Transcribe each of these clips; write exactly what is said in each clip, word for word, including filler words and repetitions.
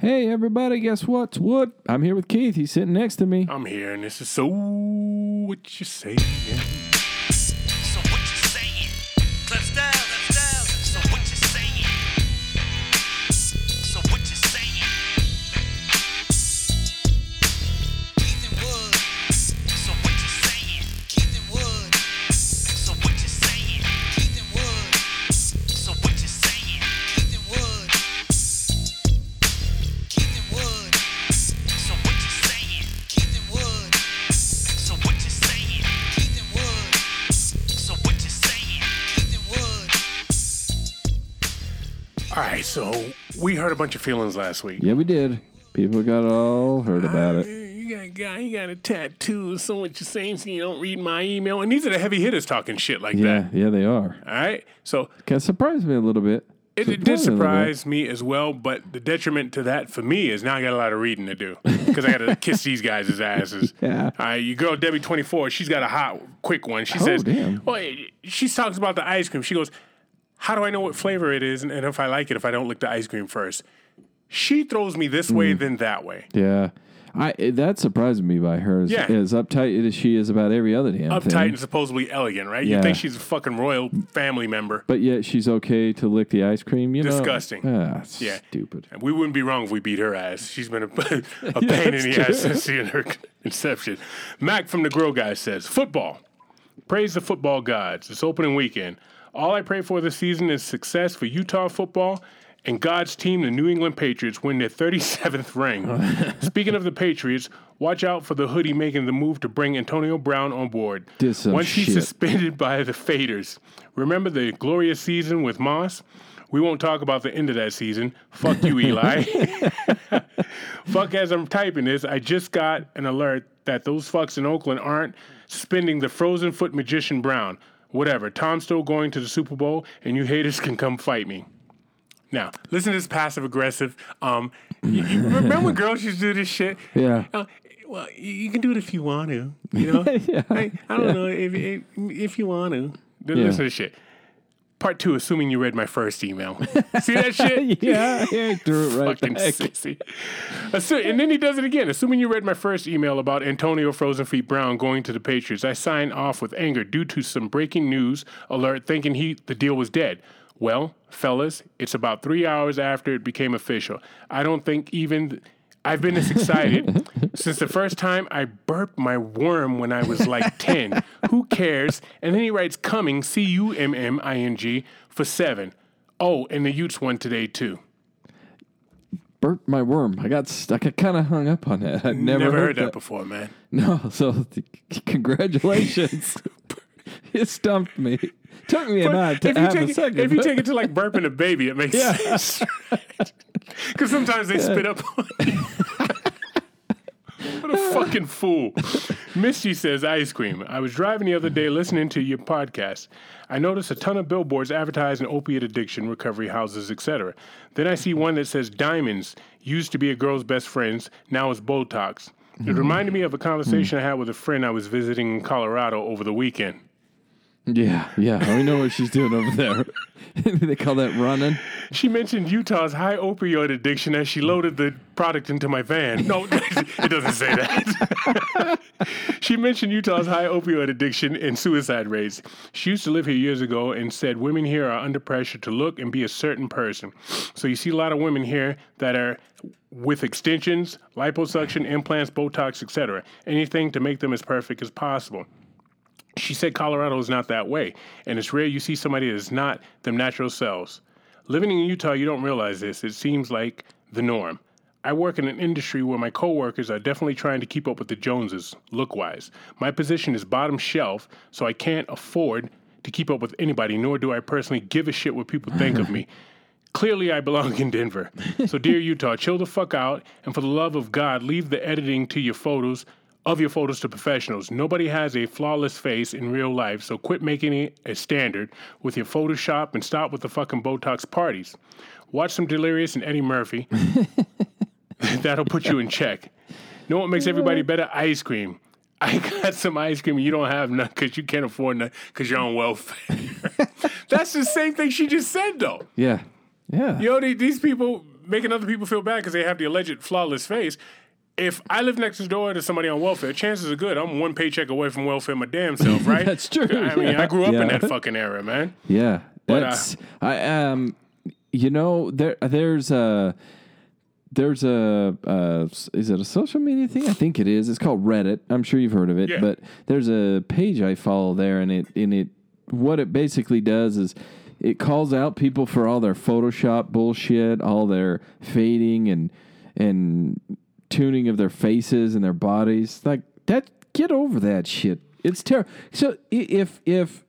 Hey, everybody, guess what's what? I'm here with Keith. He's sitting next to me. I'm here, and this is So What You Saying. So what you saying? Let's down, let's down. So what you saying? So what you saying? Keith and Wood. So what you saying? Keith and Wood. So what you saying? Keith and Wood. So what you saying? Keith and Wood. Keith and Wood. So what you saying? Keith and Wood. So what you saying? Keith and Wood. So what you saying? Keith and Wood. All right, so we heard a bunch of feelings last week. Yeah, we did. People got all hurt about it. You got a guy, he got a tattoo, so what you saying, so you don't read my email. And these are the heavy hitters talking shit like Yeah, that. yeah, they are. All right, so Kind of surprised me a little bit. it, it did Surprised me a little bit. surprise me as well, but the detriment to that for me is now I got a lot of reading to do because I got to kiss these guys' asses. Yeah. All right, your girl, Debbie twenty-four, she's got a hot, quick one. She Oh, says, damn. well, she talks about the ice cream. She goes, how do I know what flavor it is and, and if I like it if I don't lick the ice cream first? She throws me this way, then that way. Yeah, I it- that surprised me by her. As, Yeah. as uptight as she is about every other damn thing. Uptight and supposedly elegant, right? Yeah. You think she's a fucking royal family member. But yet she's okay to lick the ice cream. You Disgusting. know, ah, it's Yeah. stupid. And we wouldn't be wrong if we beat her ass. She's been a, a pain in the that's true. ass since seeing her inception. Mac from the Grill Guy says, football. Praise the football gods. It's opening weekend. All I pray for this season is success for Utah football and God's team, the New England Patriots, win their thirty-seventh ring. Speaking of the Patriots, watch out for the hoodie making the move to bring Antonio Brown on board. Did some Once he's shit. suspended by the Faders. Remember the glorious season with Moss? We won't talk about the end of that season. Fuck you, Eli. Fuck, as I'm typing this, I just got an alert that those fucks in Oakland aren't spending the frozen foot magician Brown. Whatever. Tom's still going to the Super Bowl, and you haters can come fight me. Now, listen to this passive aggressive. Um, you- you remember when girls used to do this shit? Yeah. Uh, well, you- you can do it if you want to. You know, Yeah. I, I don't know if, if if you want to. Then Yeah. listen to this shit. Part two, assuming you read my first email. See that shit? Yeah, yeah, he threw it right Fucking back. sissy. Assu- and then he does it again. Assuming you read my first email about Antonio Frozen Feet Brown going to the Patriots, I sign off with anger due to some breaking news alert thinking he the deal was dead. Well, fellas, it's about three hours after it became official. I don't think even I've been this excited since the first time I burped my worm when I was like ten. Who cares? And then he writes coming, C U M M I N G, for seven. Oh, and the Utes won today too. Burped my worm. I got stuck. I kind of hung up on that. I've never, Never heard that before, man. No, so th- congratulations. It stumped me. Took me a minute to If you, have take a it, second. if you take it to like burping a baby, it makes Yeah. sense. Because sometimes they spit up on you. What a fucking fool. Misty says, ice cream. I was driving the other day listening to your podcast. I noticed a ton of billboards advertising opiate addiction, recovery houses, et cetera. Then I see one that says diamonds, used to be a girl's best friends, now it's Botox. It reminded me of a conversation I had with a friend I was visiting in Colorado over the weekend. Yeah, yeah. We know what she's doing over there. They call that running. She mentioned Utah's high opioid addiction as she loaded the product into my van. No, it doesn't say that. She mentioned Utah's high opioid addiction and suicide rates. She used to live here years ago and said women here are under pressure to look and be a certain person. So you see a lot of women here that are with extensions, liposuction, implants, Botox, et cetera. Anything to make them as perfect as possible. She said Colorado is not that way, and it's rare you see somebody that is not them natural selves. Living in Utah, you don't realize this. It seems like the norm. I work in an industry where my coworkers are definitely trying to keep up with the Joneses, look-wise. My position is bottom shelf, so I can't afford to keep up with anybody, nor do I personally give a shit what people think of me. Clearly, I belong in Denver. So, dear Utah, chill the fuck out, and for the love of God, leave the editing to your photos of your photos to professionals. Nobody has a flawless face in real life, so quit making it a standard with your Photoshop and stop with the fucking Botox parties. Watch some Delirious and Eddie Murphy. That'll put you in check. Know what makes everybody better? Ice cream. I got some ice cream and you don't have none because you can't afford none because you're on welfare. That's the same thing she just said, though. Yeah, yeah. Yo, the- these people making other people feel bad because they have the alleged flawless face. If I live next door to somebody on welfare, chances are good I'm one paycheck away from welfare my damn self, right? That's true. I mean, yeah. I grew up yeah. in that fucking era, man. Yeah. But, that's, uh, I, um, you know, there, there's a, there's a, uh, is it a social media thing? I think it is. It's called Reddit. I'm sure you've heard of it, yeah. but there's a page I follow there, and it, and it, what it basically does is, it calls out people for all their Photoshop bullshit, all their fading and and tuning of their faces and their bodies. Like that, get over that shit. It's terrible. So if if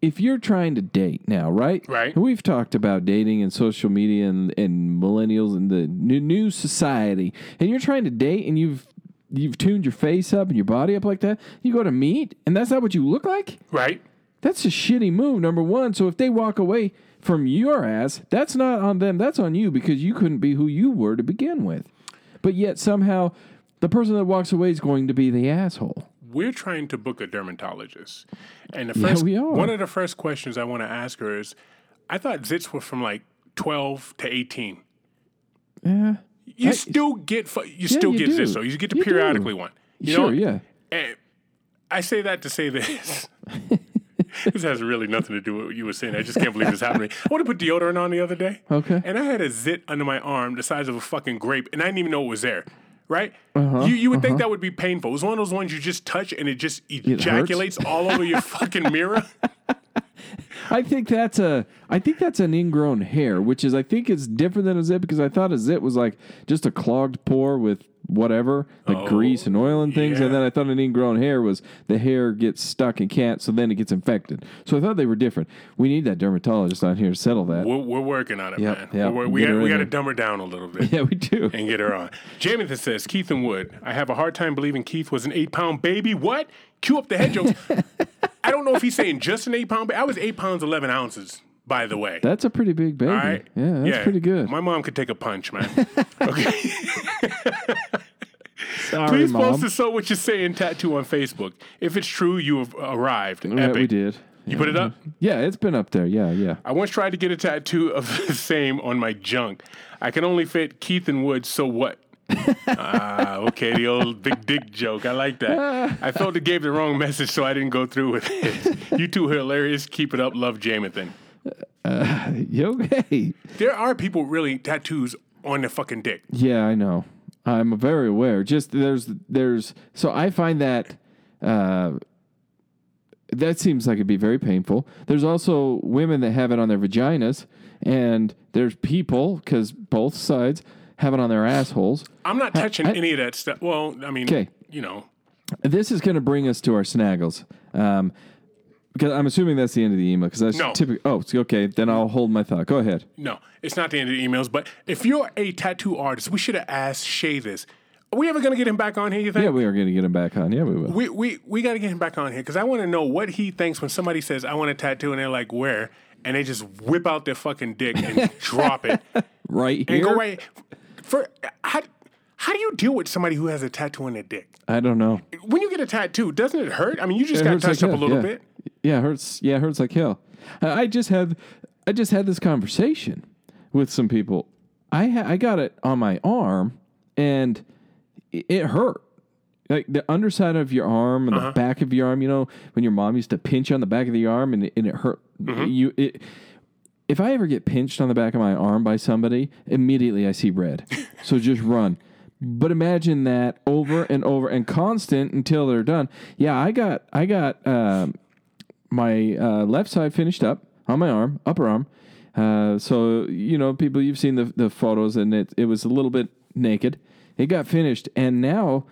if you're trying to date now, right? Right. We've talked about dating and social media and, and millennials and the new new society, and you're trying to date and you've you've tuned your face up and your body up like that. You go to meet, and that's not what you look like, right? That's a shitty move, number one. So if they walk away from your ass, that's not on them. That's on you because you couldn't be who you were to begin with. But yet somehow the person that walks away is going to be the asshole. We're trying to book a dermatologist. And the first, yeah, we are. One of the first questions I want to ask her is, I thought zits were from like twelve to eighteen. Yeah. You I, still get you yeah, still you get do. zits, though. You get to you periodically do. one. You sure, know? yeah. And I say that to say this. This has really nothing to do with what you were saying. I just can't believe this happened to me. I wanted to put deodorant on the other day. Okay. And I had a zit under my arm the size of a fucking grape, and I didn't even know it was there. Right? Uh-huh, you you would uh-huh. think that would be painful. It was one of those ones you just touch, and it just ejaculates it all over your fucking mirror. I think that's a. I think that's an ingrown hair, which is I think it's different than a zit because I thought a zit was like just a clogged pore with whatever, like oh, grease and oil and things, yeah. and then I thought an ingrown hair was the hair gets stuck and can't, so then it gets infected. So I thought they were different. We need that dermatologist on here to settle that. We're, we're working on it, yep, man. Yep. We're, we got we got to dumb her down a little bit. Yeah, we do. And get her on. Jamison says, Keith and Wood, I have a hard time believing Keith was an eight-pound baby. What? Cue up the head jokes. I don't know if he's saying just an eight-pound baby. I was eight pounds, eleven ounces. By the way, that's a pretty big baby. All right? Yeah, that's yeah. pretty good. My mom could take a punch, man. Okay. Sorry, Please mom. post to sew what you say in tattoo on Facebook. If it's true, you have arrived. Yeah, Epic. we did. You yeah, put it up? Yeah, it's been up there. Yeah, yeah. I once tried to get a tattoo of the same on my junk. I can only fit Keith and Wood, so what? Ah, okay, the old big dick joke. I like that. I felt it gave the wrong message, so I didn't go through with it. You two are hilarious. Keep it up. Love, Jamison. Uh, okay. There are people really tattoos on their fucking dick. Yeah, I know. I'm very aware. Just there's there's so I find that uh, that seems like it'd be very painful. There's also women that have it on their vaginas, and there's people because both sides have it on their assholes. I'm not touching I, I, any of that stuff. Well, I mean, okay. you know, this is going to bring us to our snaggles. Um, Because I'm assuming that's the end of the email. Because that's no. typically. Oh, okay. Then I'll hold my thought. Go ahead. No, it's not the end of the emails. But if you're a tattoo artist, we should have asked Shay this. Are we ever going to get him back on here? You think? Yeah, we are going to get him back on. Yeah, we will. We we we got to get him back on here because I want to know what he thinks when somebody says I want a tattoo and they're like where and they just whip out their fucking dick and drop it right here. And go right for how. How do you deal with somebody who has a tattoo on their dick? I don't know. When you get a tattoo, doesn't it hurt? I mean, you just it got touched like up hell. a little yeah. bit. Yeah, it hurts. Yeah, it hurts like hell. I just had, I just had this conversation with some people. I ha- I got it on my arm, and it hurt. Like the underside of your arm and uh-huh. the back of your arm. You know, when your mom used to pinch on the back of the arm, and and it hurt mm-hmm. you. It, if I ever get pinched on the back of my arm by somebody, immediately I see red. So just run. But imagine that over and over and constant until they're done. Yeah, I got I got uh, my uh, left side finished up on my arm, upper arm. Uh, so, you know, people, you've seen the, the photos, and it, it was a little bit naked. It got finished. And now,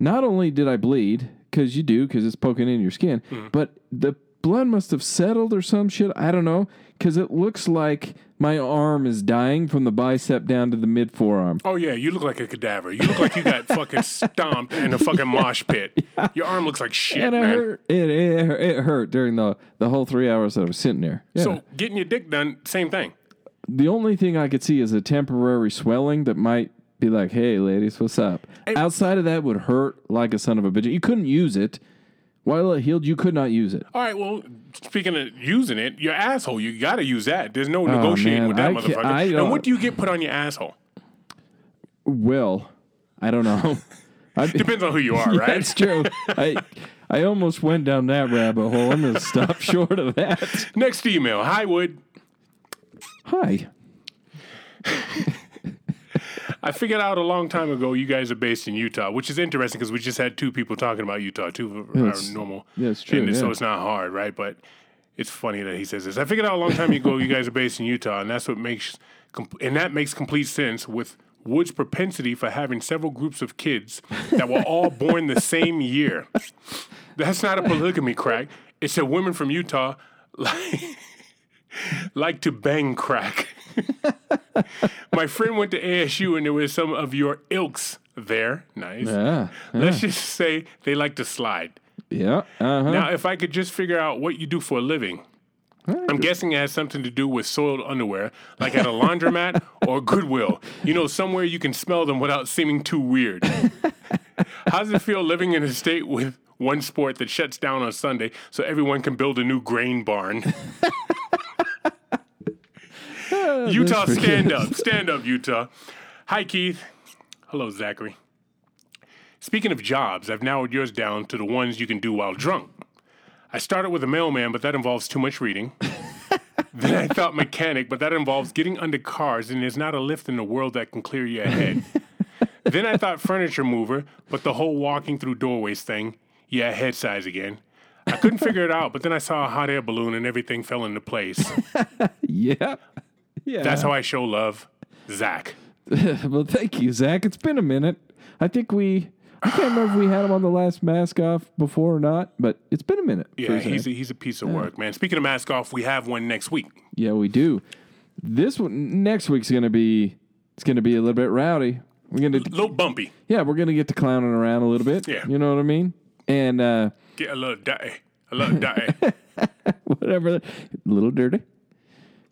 not only did I bleed, because you do, because it's poking in your skin, mm-hmm. but the blood must have settled or some shit. I don't know, because it looks like my arm is dying from the bicep down to the mid forearm. Oh yeah, you look like a cadaver. You look like you got fucking stomped in a fucking yeah, mosh pit. Yeah. Your arm looks like shit, and it man. Hurt. It, it it hurt during the the whole three hours that I was sitting there. Yeah. So getting your dick done, same thing. The only thing I could see is a temporary swelling that might be like, "Hey, ladies, what's up?" Hey. Outside of that, would hurt like a son of a bitch. You couldn't use it While it healed, you could not use it. All right, well, speaking of using it, your asshole, you got to use that. There's no negotiating oh, with that I motherfucker. I and what do you get put on your asshole? Will. I don't know. I, Depends on who you are, yeah, right? That's true. I I almost went down that rabbit hole. I'm going to stop short of that. Next email. Hi, Wood. Hi. I figured out a long time ago you guys are based in Utah, which is interesting because we just had two people talking about Utah, two of our normal. Yeah, it's true. Yeah. So it's not hard, right? But it's funny that he says this. I figured out a long time ago you guys are based in Utah, and that's what makes and that makes complete sense with Wood's propensity for having several groups of kids that were all born the same year. That's not a polygamy crack. It's that women from Utah like, like to bang crack. My friend went to A S U and there were some of your ilks there. Nice. Yeah, yeah. Let's just say they like to slide. Yeah. Uh-huh. Now, if I could just figure out what you do for a living, I'm guessing it has something to do with soiled underwear, like at a laundromat or Goodwill. You know, somewhere you can smell them without seeming too weird. How does it feel living in a state with one sport that shuts down on Sunday so everyone can build a new grain barn? Oh, Utah, stand up. Stand up, Utah. Hi, Keith. Hello, Zachary. Speaking of jobs, I've narrowed yours down to the ones you can do while drunk. I started with a mailman, but that involves too much reading. Then I thought mechanic, but that involves getting under cars, and there's not a lift in the world that can clear your head. Then I thought furniture mover, but the whole walking through doorways thing, yeah, head size again. I couldn't figure it out, but then I saw a hot air balloon, and everything fell into place. Yeah. Yeah. That's how I show love, Zach. Well, thank you, Zach. It's been a minute. I think we... I can't remember if we had him on the last Mask Off before or not, but it's been a minute. Yeah, he's a, he's a piece of yeah. work, man. Speaking of Mask Off, we have one next week. Yeah, we do. This one next week's going to be it's going to be a little bit rowdy. We're going to a little bumpy. Yeah, we're going to get to clowning around a little bit. Yeah, you know what I mean. And uh, get a little dirty, a little dirty, whatever, a little dirty.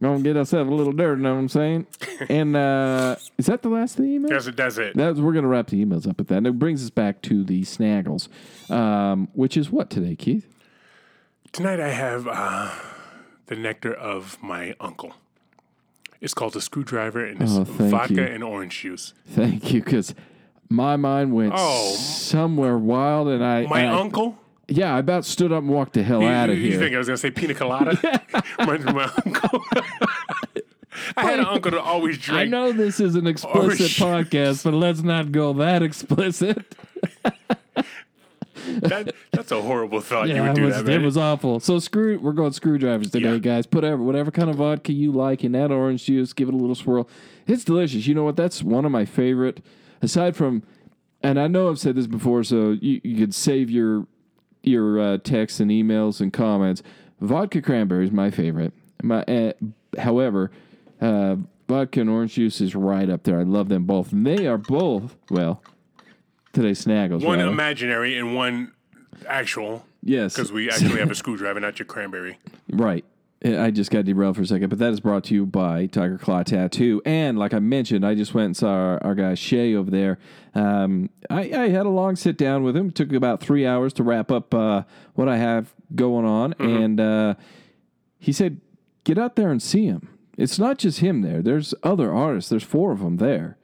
Gonna get ourselves a little dirt, know what I'm saying? And uh, is that the last of the email? That's it. That's it. That's, we're going to wrap the emails up with that. And it brings us back to the snaggles, um, which is what today, Keith? Tonight I have uh, the nectar of my uncle. It's called a screwdriver, and it's oh, vodka you. and orange juice. Thank you, because my mind went oh, somewhere wild. and I My and uncle? I, Yeah, I about stood up and walked the hell you, out of you here. You think I was going to say pina colada? Yeah. my, my uncle. I had an uncle that always drank. I know this is an explicit podcast, but let's not go that explicit. that, that's a horrible thought yeah, you would do was, that, man. It was awful. So screw, we're going screwdrivers today, yeah. guys. Put whatever, whatever kind of vodka you like in that orange juice, give it a little swirl. It's delicious. You know what? That's one of my favorite, aside from, and I know I've said this before, so you, you could save your... your uh, texts and emails and comments. Vodka cranberry is my favorite. My, uh, however, uh, vodka and orange juice is right up there. I love them both. And they are both, well, today's snaggles. One right? imaginary and one actual. Yes. Because we actually have a screwdriver, not your cranberry. Right. I just got derailed for a second, but that is brought to you by Tiger Claw Tattoo. And like I mentioned, I just went and saw our, our guy Shay over there. Um, I, I had a long sit down with him. It took about three hours to wrap up uh, what I have going on. Mm-hmm. And uh, he said, get out there and see him. It's not just him there. There's other artists. There's four of them there.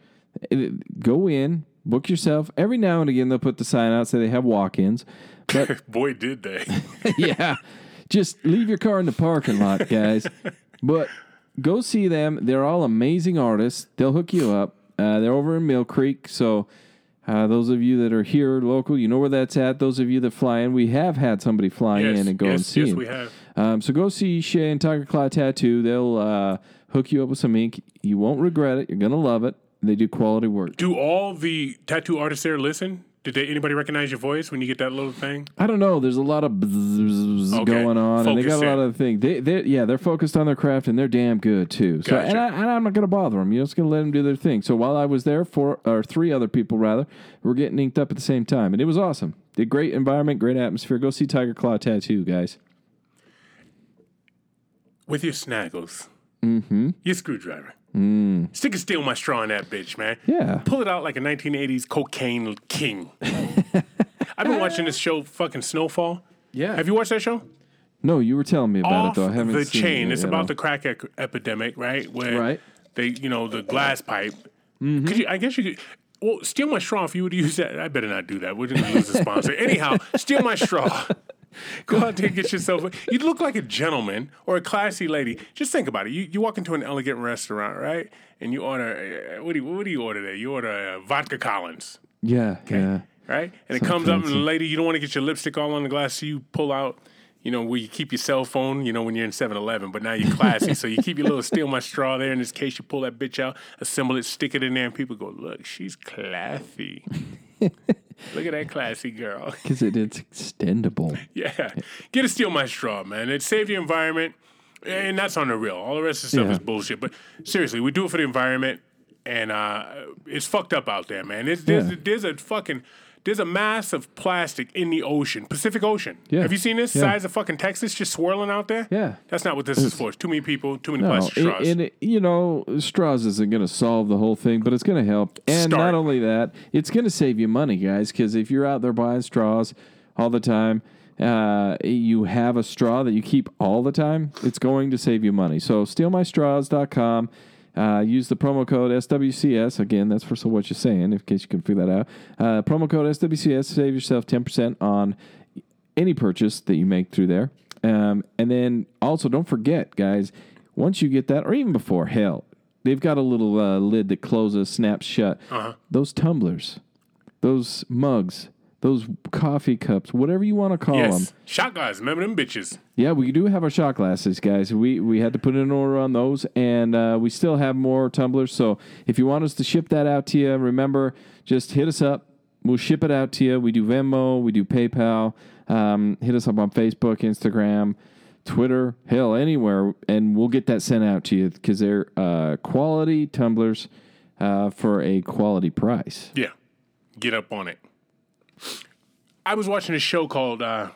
It, go in, book yourself. Every now and again, they'll put the sign out, say they have walk-ins. But boy, did they. Yeah. Just leave your car in the parking lot, guys. But go see them. They're all amazing artists. They'll hook you up. Uh, they're over in Mill Creek. So uh, those of you that are here local, you know where that's at. Those of you that fly in, we have had somebody fly yes, in and go yes, and see Yes, yes, we have. Um, so go see Shay and Tiger Claw Tattoo. They'll uh, hook you up with some ink. You won't regret it. You're going to love it. They do quality work. Do all the tattoo artists there listen? Did they, anybody recognize your voice when you get that little thing? I don't know. There's a lot of bzzz okay. going on, focus and they got a lot in. of things. They, they, yeah, they're focused on their craft, and they're damn good too. Gotcha. So, and, I, and I'm not going to bother them. You're just going to let them do their thing. So while I was there, four or three other people rather were getting inked up at the same time, and it was awesome. The great environment, great atmosphere. Go see Tiger Claw Tattoo, guys. With your snaggles, mm-hmm. your screwdriver. Mm. Stick and steal my straw in that bitch, man. Yeah. Pull it out like a nineteen eighties cocaine king. I've been watching this show, fucking Snowfall. Yeah. Have you watched that show? No, you were telling me about Off it, though. I haven't the seen chain. It. Yet, it's about the crack e- epidemic, right? Where right. They, you know, the glass pipe. Mm-hmm. Could you, I guess you could. Well, steal my straw if you would use that. I better not do that. We're going to lose a sponsor. Anyhow, steal my straw. Go out there and get yourself. A, you look like a gentleman or a classy lady. Just think about it. You you walk into an elegant restaurant, right? And you order, uh, what, do you, what do you order there? You order a uh, vodka Collins. Yeah, okay. yeah. Right? And Something it comes up, and the lady, you don't want to get your lipstick all on the glass, so you pull out, you know, where you keep your cell phone, you know, when you're in seven eleven, but now you're classy. So you keep your little steal my straw there. In this case, you pull that bitch out, assemble it, stick it in there, and people go, look, she's classy. Look at that classy girl. Because it, it's extendable. Yeah. Get a steal my straw, man. It saved the environment, and that's on the real. All the rest of the stuff yeah. is bullshit. But seriously, we do it for the environment, and uh, it's fucked up out there, man. It's, there's, yeah. there's a fucking... There's a mass of plastic in the ocean, Pacific Ocean. Yeah. Have you seen this? Yeah. Size of fucking Texas just swirling out there? Yeah. That's not what this it's, is for. It's too many people, too many no, plastic it, straws. And, it, you know, straws isn't going to solve the whole thing, but it's going to help. And Start. not only that, it's going to save you money, guys, because if you're out there buying straws all the time, uh, you have a straw that you keep all the time, it's going to save you money. So steal my straws dot com. Uh, use the promo code S W C S. Again, that's for so what you're saying, in case you can figure that out. Uh, promo code S W C S. Save yourself ten percent on any purchase that you make through there. Um, and then also, don't forget, guys, once you get that, or even before, hell, they've got a little uh, lid that closes, snaps shut. Uh-huh. Those tumblers, those mugs, those coffee cups, whatever you want to call yes. them. Shot glasses. Remember them bitches. Yeah, we do have our shot glasses, guys. We we had to put in an order on those, and uh, we still have more tumblers. So if you want us to ship that out to you, remember, just hit us up. We'll ship it out to you. We do Venmo. We do PayPal. Um, hit us up on Facebook, Instagram, Twitter, hell, anywhere, and we'll get that sent out to you because they're uh, quality tumblers uh, for a quality price. Yeah. Get up on it. I was watching a show called uh,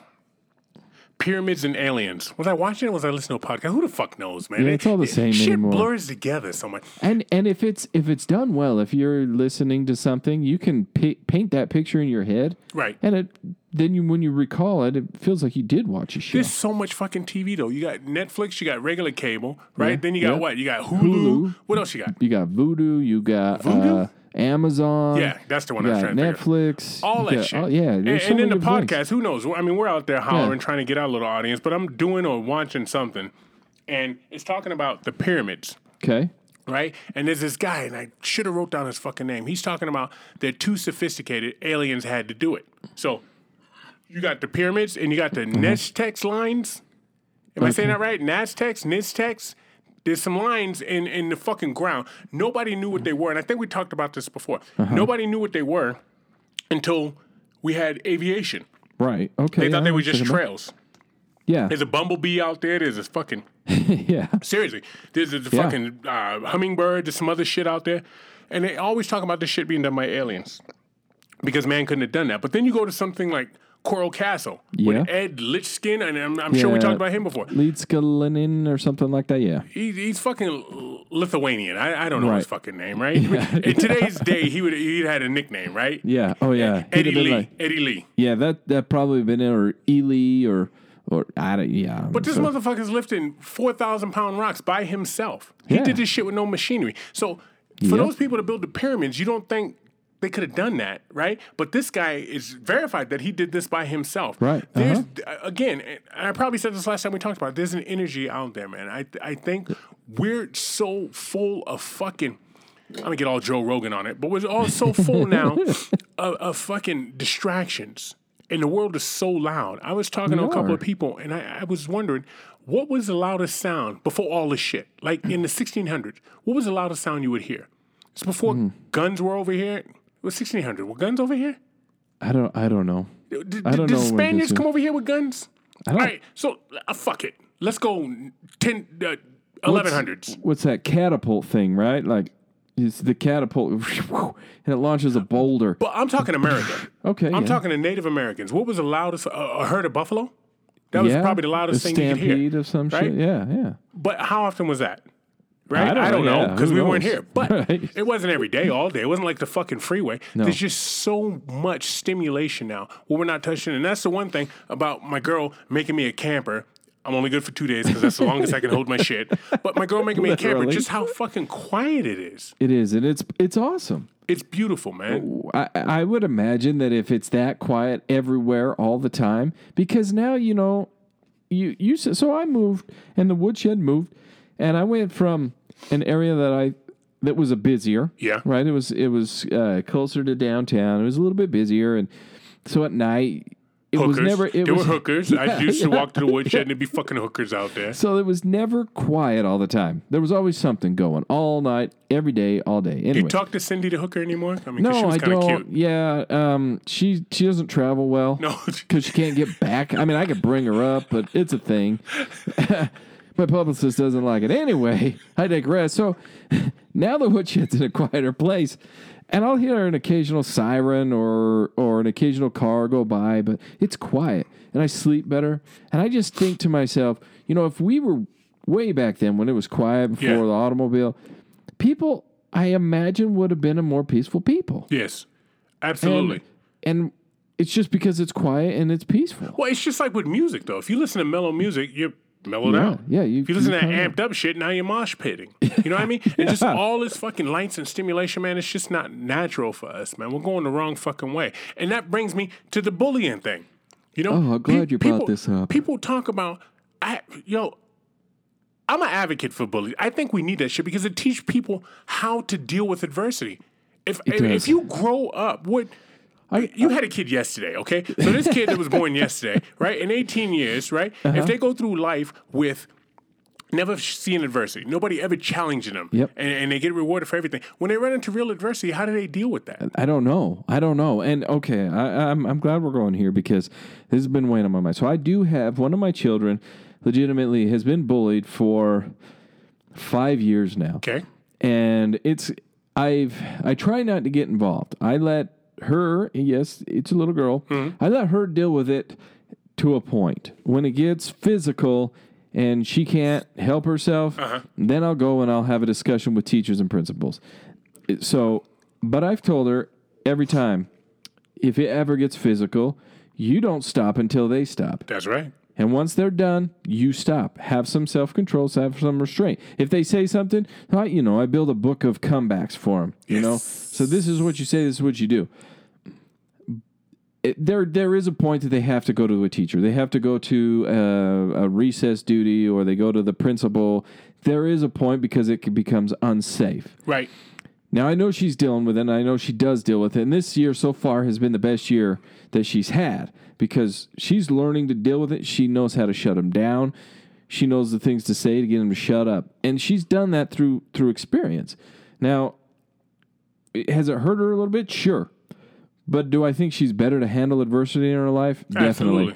Pyramids and Aliens. Was I watching it or was I listening to a podcast? Who the fuck knows, man? Yeah, it's all the it, same shit anymore. Shit blurs together so much. And and if it's if it's done well, if you're listening to something, you can p- paint that picture in your head. Right. And it then you, when you recall it, it feels like you did watch a show. There's so much fucking T V, though. You got Netflix, you got regular cable, right? Yeah, then you got yeah. what? You got Hulu. Hulu. What else you got? You got Voodoo. You got... Voodoo? Uh, Amazon. Yeah, that's the one I'm trying to figure. Netflix. All that yeah, shit. All, yeah. And, so and then the podcast, things. Who knows? I mean, we're out there hollering, yeah. trying to get our little audience, but I'm doing or watching something, and it's talking about the pyramids. Okay. Right? And there's this guy, and I should have wrote down his fucking name. He's talking about they're too sophisticated. Aliens had to do it. So you got the pyramids, and you got the mm-hmm. Naztec lines. Am okay. I saying that right? Naztecs, Niztecs. There's some lines in, in the fucking ground. Nobody knew what they were. And I think we talked about this before. Uh-huh. Nobody knew what they were until we had aviation. Right. Okay. They thought they were just trails. Yeah. There's a bumblebee out there. There's this fucking... yeah. Seriously. There's a the yeah. fucking uh, hummingbird. There's some other shit out there. And they always talk about this shit being done by aliens. Because man couldn't have done that. But then you go to something like... Coral Castle yeah. with Ed Litchkin, and I'm, I'm yeah. sure we talked about him before. Litchkinen or something like that, yeah. He, he's fucking Lithuanian. I, I don't know right. his fucking name, right? Yeah. In today's day, he would he'd had a nickname, right? Yeah. Oh yeah. Eddie Lee. Like, Eddie Lee. Yeah, that that probably been it, or Ely, or or I don't. Yeah. I'm but this sure. motherfucker's lifting four thousand pound rocks by himself. He yeah. did this shit with no machinery. So for yep. those people to build the pyramids, you don't think. They could have done that, right? But this guy is verified that he did this by himself. Right. There's uh-huh. again, and I probably said this last time we talked about it, there's an energy out there, man. I I think we're so full of fucking... I'm going to get all Joe Rogan on it, but we're all so full now of, of fucking distractions. And the world is so loud. I was talking we to a are. couple of people, and I, I was wondering, what was the loudest sound before all this shit? Like in the sixteen hundreds, what was the loudest sound you would hear? It's before mm. guns were over here... It was sixteen hundred. Were guns over here? I don't I don't know. Did, did, I don't did know the Spaniards come over here with guns? I don't. All right, so uh, fuck it. Let's go ten, uh, eleven hundreds. What's, what's that catapult thing, right? Like, it's the catapult, and it launches a boulder. But I'm talking America. okay, I'm yeah. talking to Native Americans. What was the loudest? Uh, a herd of buffalo? That was yeah, probably the loudest thing you could hear. A stampede of some right? shit, yeah, yeah. But how often was that? Right? I don't, I don't know, because yeah, we knows? weren't here. But right. It wasn't every day, all day. It wasn't like the fucking freeway. No. There's just so much stimulation now where we're not touching. And that's the one thing about my girl making me a camper. I'm only good for two days because that's the longest I can hold my shit. But my girl making me Literally. a camper, just how fucking quiet it is. It is, and it's it's awesome. It's beautiful, man. I, I would imagine that if it's that quiet everywhere all the time, because now, you know, you, you so I moved, and the woodshed moved. And I went from an area that I that was a busier, yeah, right. It was it was uh, closer to downtown. It was a little bit busier, and so at night it hookers. was never. It there was, were hookers. Yeah, I used yeah. to walk to the woodshed, and there'd be fucking hookers out there. So it was never quiet all the time. There was always something going all night, every day, all day. Anyway. Do you talk to Cindy the hooker anymore? I mean, no, she was I don't. Cute. Yeah, um, she she doesn't travel well. No, because she can't get back. I mean, I could bring her up, but it's a thing. My publicist doesn't like it. Anyway, I digress. So now the woodshed's in a quieter place, and I'll hear an occasional siren or or an occasional car go by, but it's quiet, and I sleep better. And I just think to myself, you know, if we were way back then when it was quiet before yeah. the automobile, people, I imagine, would have been a more peaceful people. Yes, absolutely. And... and it's just because it's quiet and it's peaceful. Well, it's just like with music, though. If you listen to mellow music, you're... mellowed yeah, out. Yeah, you, if you listen you to that amped up shit, now you're mosh pitting. You know what I mean? And yeah. just all this fucking lights and stimulation, man, it's just not natural for us, man. We're going the wrong fucking way. And that brings me to the bullying thing. You know? Oh, I'm glad pe- you brought people, this up. People talk about, I, yo, I'm an advocate for bullying. I think we need that shit because it teaches people how to deal with adversity. If if, if you grow up, what... I, you had a kid yesterday, okay? So this kid that was born yesterday, right? In eighteen years, right? Uh-huh. If they go through life with never seeing adversity, nobody ever challenging them, yep. and, and they get rewarded for everything. When they run into real adversity, how do they deal with that? I don't know. I don't know. And okay, I, I'm, I'm glad we're going here because this has been weighing on my mind. So I do have one of my children legitimately has been bullied for five years now. Okay. And it's, I've, I try not to get involved. I let her, yes, it's a little girl. Mm-hmm. I let her deal with it to a point. When it gets physical and she can't help herself, uh-huh. then I'll go and I'll have a discussion with teachers and principals. So, but I've told her every time, if it ever gets physical, you don't stop until they stop. That's right. And once they're done, you stop. Have some self-control, have some restraint. If they say something, I, you know, I build a book of comebacks for them. Yes. You know, so this is what you say. This is what you do. It, there, there is a point that they have to go to a teacher. They have to go to a, a recess duty, or they go to the principal. There is a point because it becomes unsafe. Right. Now, I know she's dealing with it, and I know she does deal with it. And this year so far has been the best year that she's had because she's learning to deal with it. She knows how to shut him down. She knows the things to say to get him to shut up. And she's done that through through experience. Now, has it hurt her a little bit? Sure. But do I think she's better to handle adversity in her life? Absolutely.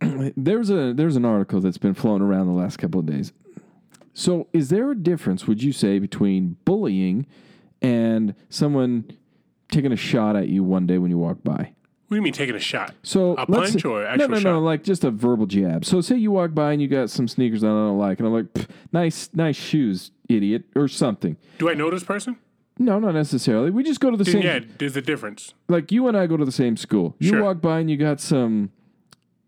Definitely. There's a there's an article that's been floating around the last couple of days. So is there a difference, would you say, between bullying and someone taking a shot at you one day when you walk by? What do you mean taking a shot? So a punch say, or an actual shot? No, no, shot? no, like just a verbal jab. So say you walk by and you got some sneakers that I don't like, and I'm like, nice nice shoes, idiot, or something. Do I know this person? No, not necessarily. We just go to the then, same... Yeah, there's a difference. Like you and I go to the same school. You sure. walk by and you got some...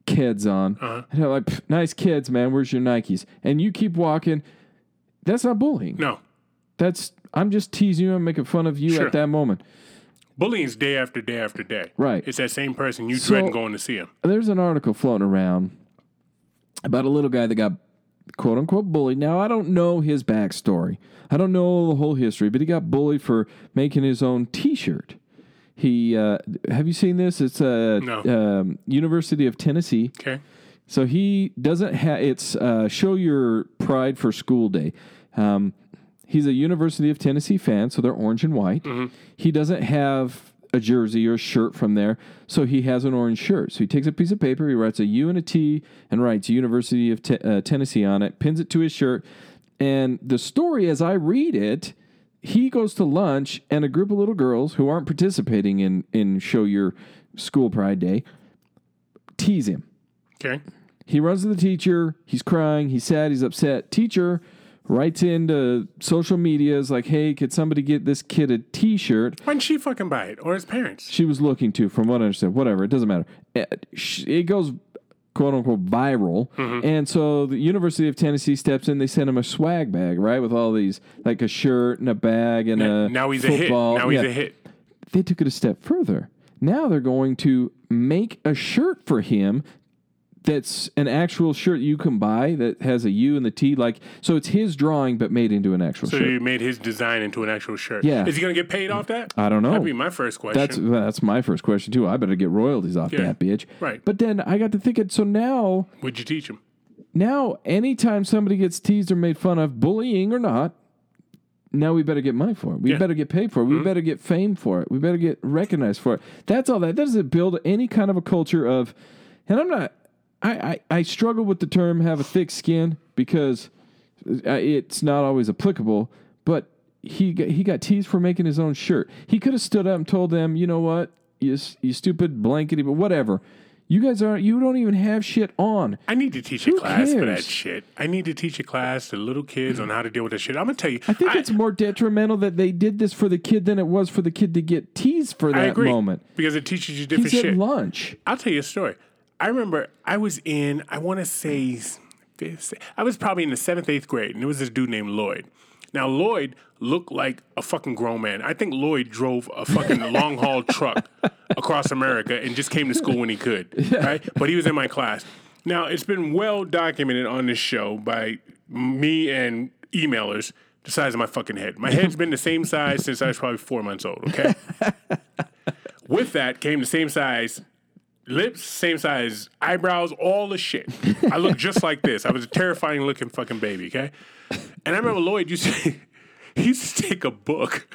Kids on, uh-huh. and they're like, nice kids, man. Where's your Nikes? And you keep walking. That's not bullying. No, that's I'm just teasing you and making fun of you sure. at that moment. Bullying is day after day after day. Right. It's that same person you so, dread going to see him. There's an article floating around about a little guy that got quote unquote bullied. Now I don't know his backstory. I don't know the whole history, but he got bullied for making his own T-shirt. He, uh, have you seen this? It's a no. um, University of Tennessee. Okay. So he doesn't have, it's uh, Show Your Pride for School Day. Um, he's a University of Tennessee fan, so they're orange and white. Mm-hmm. He doesn't have a jersey or a shirt from there, so he has an orange shirt. So he takes a piece of paper, he writes a U and a T, and writes University of T- uh, Tennessee on it, pins it to his shirt. And the story, as I read it, he goes to lunch, and a group of little girls who aren't participating in, in Show Your School Pride Day tease him. Okay. He runs to the teacher. He's crying. He's sad. He's upset. Teacher writes into social media, is like, hey, could somebody get this kid a T-shirt? Why didn't she fucking buy it? Or his parents? She was looking to, from what I understand. Whatever. It doesn't matter. It goes, quote-unquote, viral. Mm-hmm. And so the University of Tennessee steps in. They send him a swag bag, right, with all these, like a shirt and a bag and now, a now he's football. A hit. Now he's yeah. a hit. They took it a step further. Now they're going to make a shirt for him that's an actual shirt you can buy that has a U and the T. Like, so it's his drawing, but made into an actual so shirt. So you made his design into an actual shirt. Yeah. Is he going to get paid off that? I don't know. That'd be my first question. That's that's my first question, too. I better get royalties off yeah. that bitch. Right. But then I got to thinking, so now... What'd you teach him? Now, anytime somebody gets teased or made fun of, bullying or not, now we better get money for it. We yeah. better get paid for it. We mm-hmm. better get fame for it. We better get recognized for it. That's all that. That doesn't build any kind of a culture of... And I'm not... I, I, I struggle with the term "have a thick skin" because it's not always applicable. But he got, he got teased for making his own shirt. He could have stood up and told them, "You know what, you you stupid blankety, but whatever. You guys aren't. You don't even have shit on." I need to teach Who a class cares? for that shit. I need to teach a class to little kids on how to deal with that shit. I'm gonna tell you. I think I, it's more detrimental that they did this for the kid than it was for the kid to get teased for that I agree, moment because it teaches you different He's shit. At lunch. I'll tell you a story. I remember I was in, I want to say, fifth, I was probably in the seventh, eighth grade, and there was this dude named Lloyd. Now, Lloyd looked like a fucking grown man. I think Lloyd drove a fucking long-haul truck across America and just came to school when he could, yeah. right? But he was in my class. Now, it's been well documented on this show by me and emailers the size of my fucking head. My head's been the same size since I was probably four months old, okay? With that came the same size... Lips, same size, eyebrows, all the shit. I looked just like this. I was a terrifying looking fucking baby, okay? And I remember Lloyd used to, he used to take a book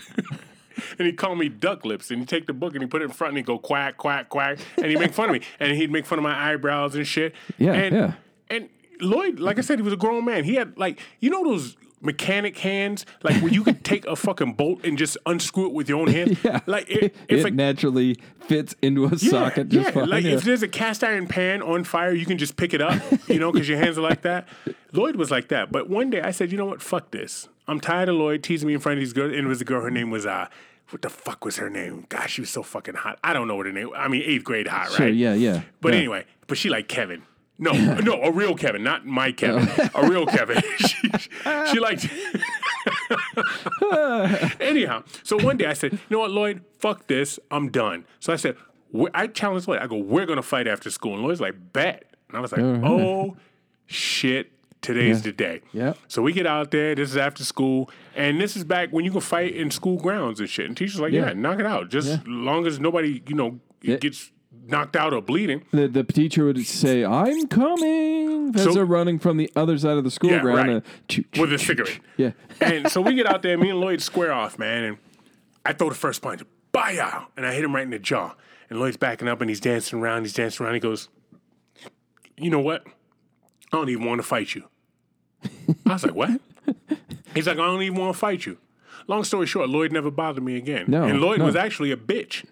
and he'd call me duck lips and he'd take the book and he'd put it in front and he'd go quack, quack, quack and he'd make fun of me. And he'd make fun of my eyebrows and shit. Yeah, and, yeah. And Lloyd, like I said, he was a grown man. He had like, you know those... mechanic hands, like where you could take a fucking bolt and just unscrew it with your own hand. Yeah. Like if, if it a, naturally fits into a yeah, socket. Just yeah, fine. Like yeah. if there's a cast iron pan on fire, you can just pick it up, you know, because your hands are like that. Lloyd was like that. But one day I said, you know what, fuck this. I'm tired of Lloyd teasing me in front of these girls. And it was a girl, her name was, uh, what the fuck was her name? God, she was so fucking hot. I don't know what her name was. I mean, eighth grade hot, sure, right? Yeah, yeah. But yeah. anyway, but she like Kevin. No, no, a real Kevin, not my Kevin. No. A real Kevin. she, she liked Anyhow, so one day I said, you know what, Lloyd? Fuck this. I'm done. So I said, I challenged Lloyd. I go, we're going to fight after school. And Lloyd's like, bet. And I was like, mm-hmm. oh, shit. Today's yeah. the day. Yeah. So we get out there. This is after school. And this is back when you can fight in school grounds and shit. And teacher's like, yeah, yeah knock it out. Just yeah. long as nobody, you know, yeah. gets... knocked out or bleeding. The, the teacher would say, I'm coming. That's so, a running from the other side of the school yeah, ground. Right. Choo, choo, With a choo, cigarette. Choo, yeah. And so we get out there, me and Lloyd square off, man. And I throw the first punch. Bye-ya! And I hit him right in the jaw. And Lloyd's backing up and he's dancing around. He's dancing around. He goes, you know what? I don't even want to fight you. I was like, what? He's like, I don't even want to fight you. Long story short, Lloyd never bothered me again. No, and Lloyd no. was actually a bitch.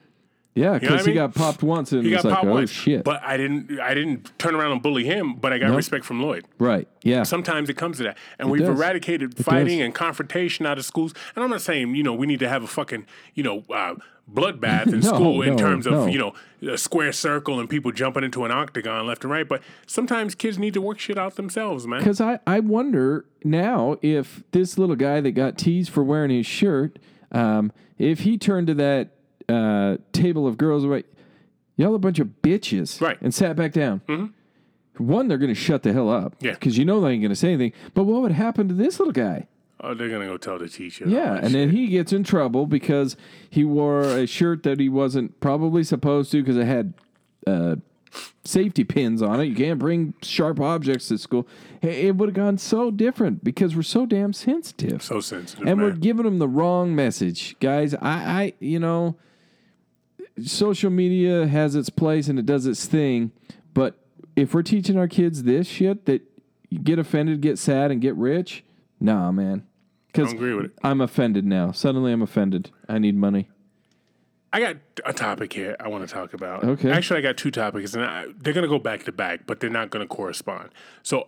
Yeah, because you know he mean? got popped once and he got like, popped oh, once. Shit. But I didn't I didn't turn around and bully him, but I got nope. respect from Lloyd. Right, yeah. Sometimes it comes to that. And it we've does. eradicated it fighting does. and confrontation out of schools. And I'm not saying, you know, we need to have a fucking, you know, uh, bloodbath in no, school in no, terms of, no. you know, a square circle and people jumping into an octagon left and right. But sometimes kids need to work shit out themselves, man. Because I, I wonder now if this little guy that got teased for wearing his shirt, um, if he turned to that, Uh, table of girls, right? Y'all a bunch of bitches, right? And sat back down. Mm-hmm. One, they're going to shut the hell up, yeah, because you know they ain't going to say anything. But what would happen to this little guy? Oh, they're going to go tell the teacher. Yeah, and shit. Then he gets in trouble because he wore a shirt that he wasn't probably supposed to because it had uh, safety pins on it. You can't bring sharp objects to school. It would have gone so different because we're so damn sensitive, so sensitive, and man. we're giving them the wrong message, guys. I, I, you know. Social media has its place and it does its thing, but if we're teaching our kids this shit that you get offended, get sad, and get rich, nah, man. Because I don't agree with it. I'm offended now. Suddenly I'm offended. I need money. I got a topic here I want to talk about. Okay. Actually, I got two topics, and I, they're going to go back to back, but they're not going to correspond. So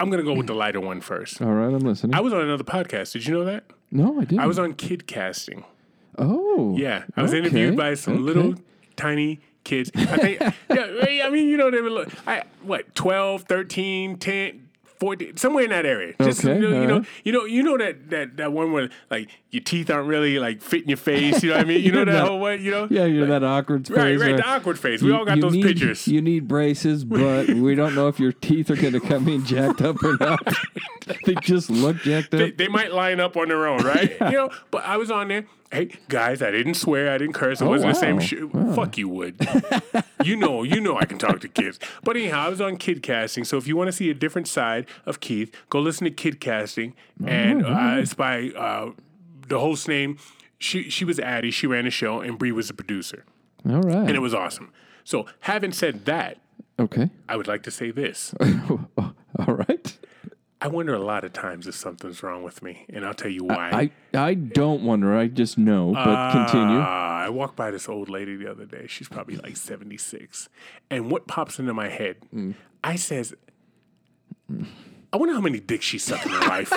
I'm going to go with the lighter one first. All right, I'm listening. I was on another podcast. Did you know that? No, I didn't. I was on Kid Casting. Oh. Yeah. I was okay. interviewed by some okay. little tiny kids. I think, yeah, I mean, you know, they were, I, what, twelve, thirteen, ten, fourteen, somewhere in that area. Just, okay. You know, you know, you know, you know that, that, that one where, like, your teeth aren't really, like, fit in your face, you know what I mean? You know that, that whole way, you know? Yeah, you're like, that awkward phase. Right, right, the awkward phase. We you, all got those need, pictures. You need braces, but we don't know if your teeth are going to come in jacked up or not. They just look jacked up. They, they might line up on their own, right? Yeah. You know, but I was on there. Hey, guys, I didn't swear. I didn't curse. It oh, wasn't wow. the same shit. Wow. Fuck you, Wood. You know, you know I can talk to kids. But anyhow, I was on Kid Casting. So if you want to see a different side of Keith, go listen to Kid Casting. Mm-hmm. And uh, it's by uh, the host's name. She, she was Addie. She ran the show. And Bree was the producer. All right. And it was awesome. So having said that, okay, I would like to say this. All right. I wonder a lot of times if something's wrong with me, and I'll tell you why. I, I, I don't wonder. I just know, but uh, continue. I walked by this old lady the other day. She's probably like seventy-six. And what pops into my head, mm. I says, I wonder how many dicks she sucked in her life.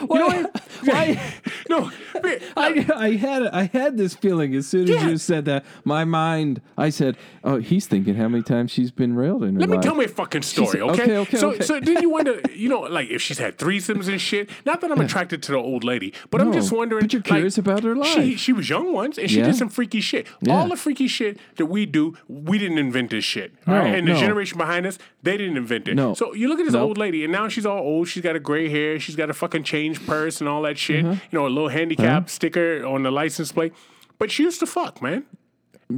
Well, you know what? Why? No, I, I, I had I had this feeling as soon as yeah. you said that. My mind, I said, "Oh, he's thinking how many times she's been railed in her Let life." Let me tell me a fucking story, said, okay? Okay, okay? So, okay. so then you wonder, you know, like if she's had threesomes and shit. Not that I'm attracted to the old lady, but no, I'm just wondering. But you're curious like, about her life. She she was young once, and she yeah. did some freaky shit. Yeah. All the freaky shit that we do, we didn't invent this shit. No, right? And no. the generation behind us, they didn't invent it. No. So you look at this nope. old lady, and now she's all old. She's got a gray hair. She's got a fucking change purse and all that shit. Uh-huh. You know, a little handicap uh-huh. sticker on the license plate. But she used to fuck, man.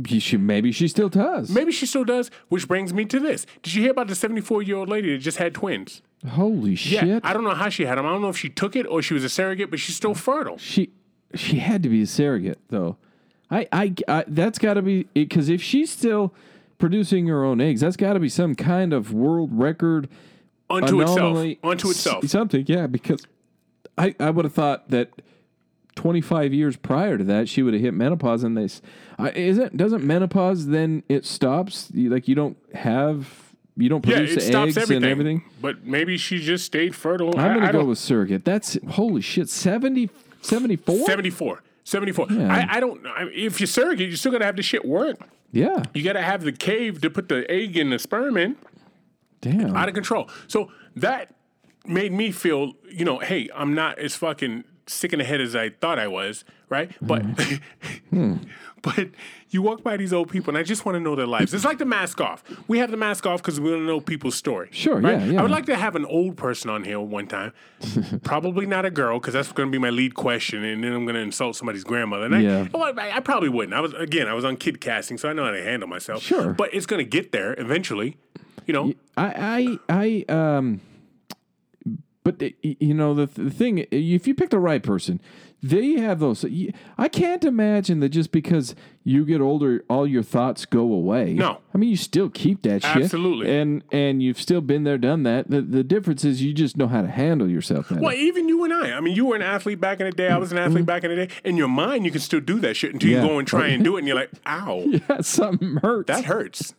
She, maybe she still does. Maybe she still does, which brings me to this. Did you hear about the seventy-four-year-old lady that just had twins? Holy yeah, shit. I don't know how she had them. I don't know if she took it or she was a surrogate, but she's still fertile. She she had to be a surrogate, though. I, I, I That's got to be... Because if she's still producing her own eggs, that's got to be some kind of world record... Unto itself. Unto itself. Something, yeah, because... I, I would have thought that twenty-five years prior to that, she would have hit menopause, and they uh, isn't doesn't menopause then it stops you, like you don't have you don't produce yeah, it the stops eggs everything. And everything. But maybe she just stayed fertile. I'm gonna I, I go don't... with surrogate. That's holy shit. seventy, seventy-four? seventy-four. seventy-four. Yeah. I, I don't. I, if you're surrogate, you're still gotta have the shit work. Yeah, you gotta have the cave to put the egg and the sperm in. Damn, out of control. So that. Made me feel, you know, hey, I'm not as fucking sick in the head as I thought I was, right? But hmm. but you walk by these old people, and I just want to know their lives. It's like the mask off. We have the mask off because we want to know people's story. Sure, right? yeah, yeah. I would like to have an old person on here one time. Probably not a girl, because that's going to be my lead question, and then I'm going to insult somebody's grandmother. And yeah. I, well, I, I probably wouldn't. I was Again, I was on Kid Casting, so I know how to handle myself. Sure. But it's going to get there eventually, you know. I, I, I um... But, you know, the, th- the thing, if you pick the right person, they have those. I can't imagine that just because you get older, all your thoughts go away. No. I mean, you still keep that shit. Absolutely. And and you've still been there, done that. The, the difference is you just know how to handle yourself now. Well, even you and I. I mean, you were an athlete back in the day. I was an athlete mm-hmm. back in the day. In your mind, you can still do that shit until yeah. you go and try and do it, and you're like, ow. Yeah, something hurts. That hurts.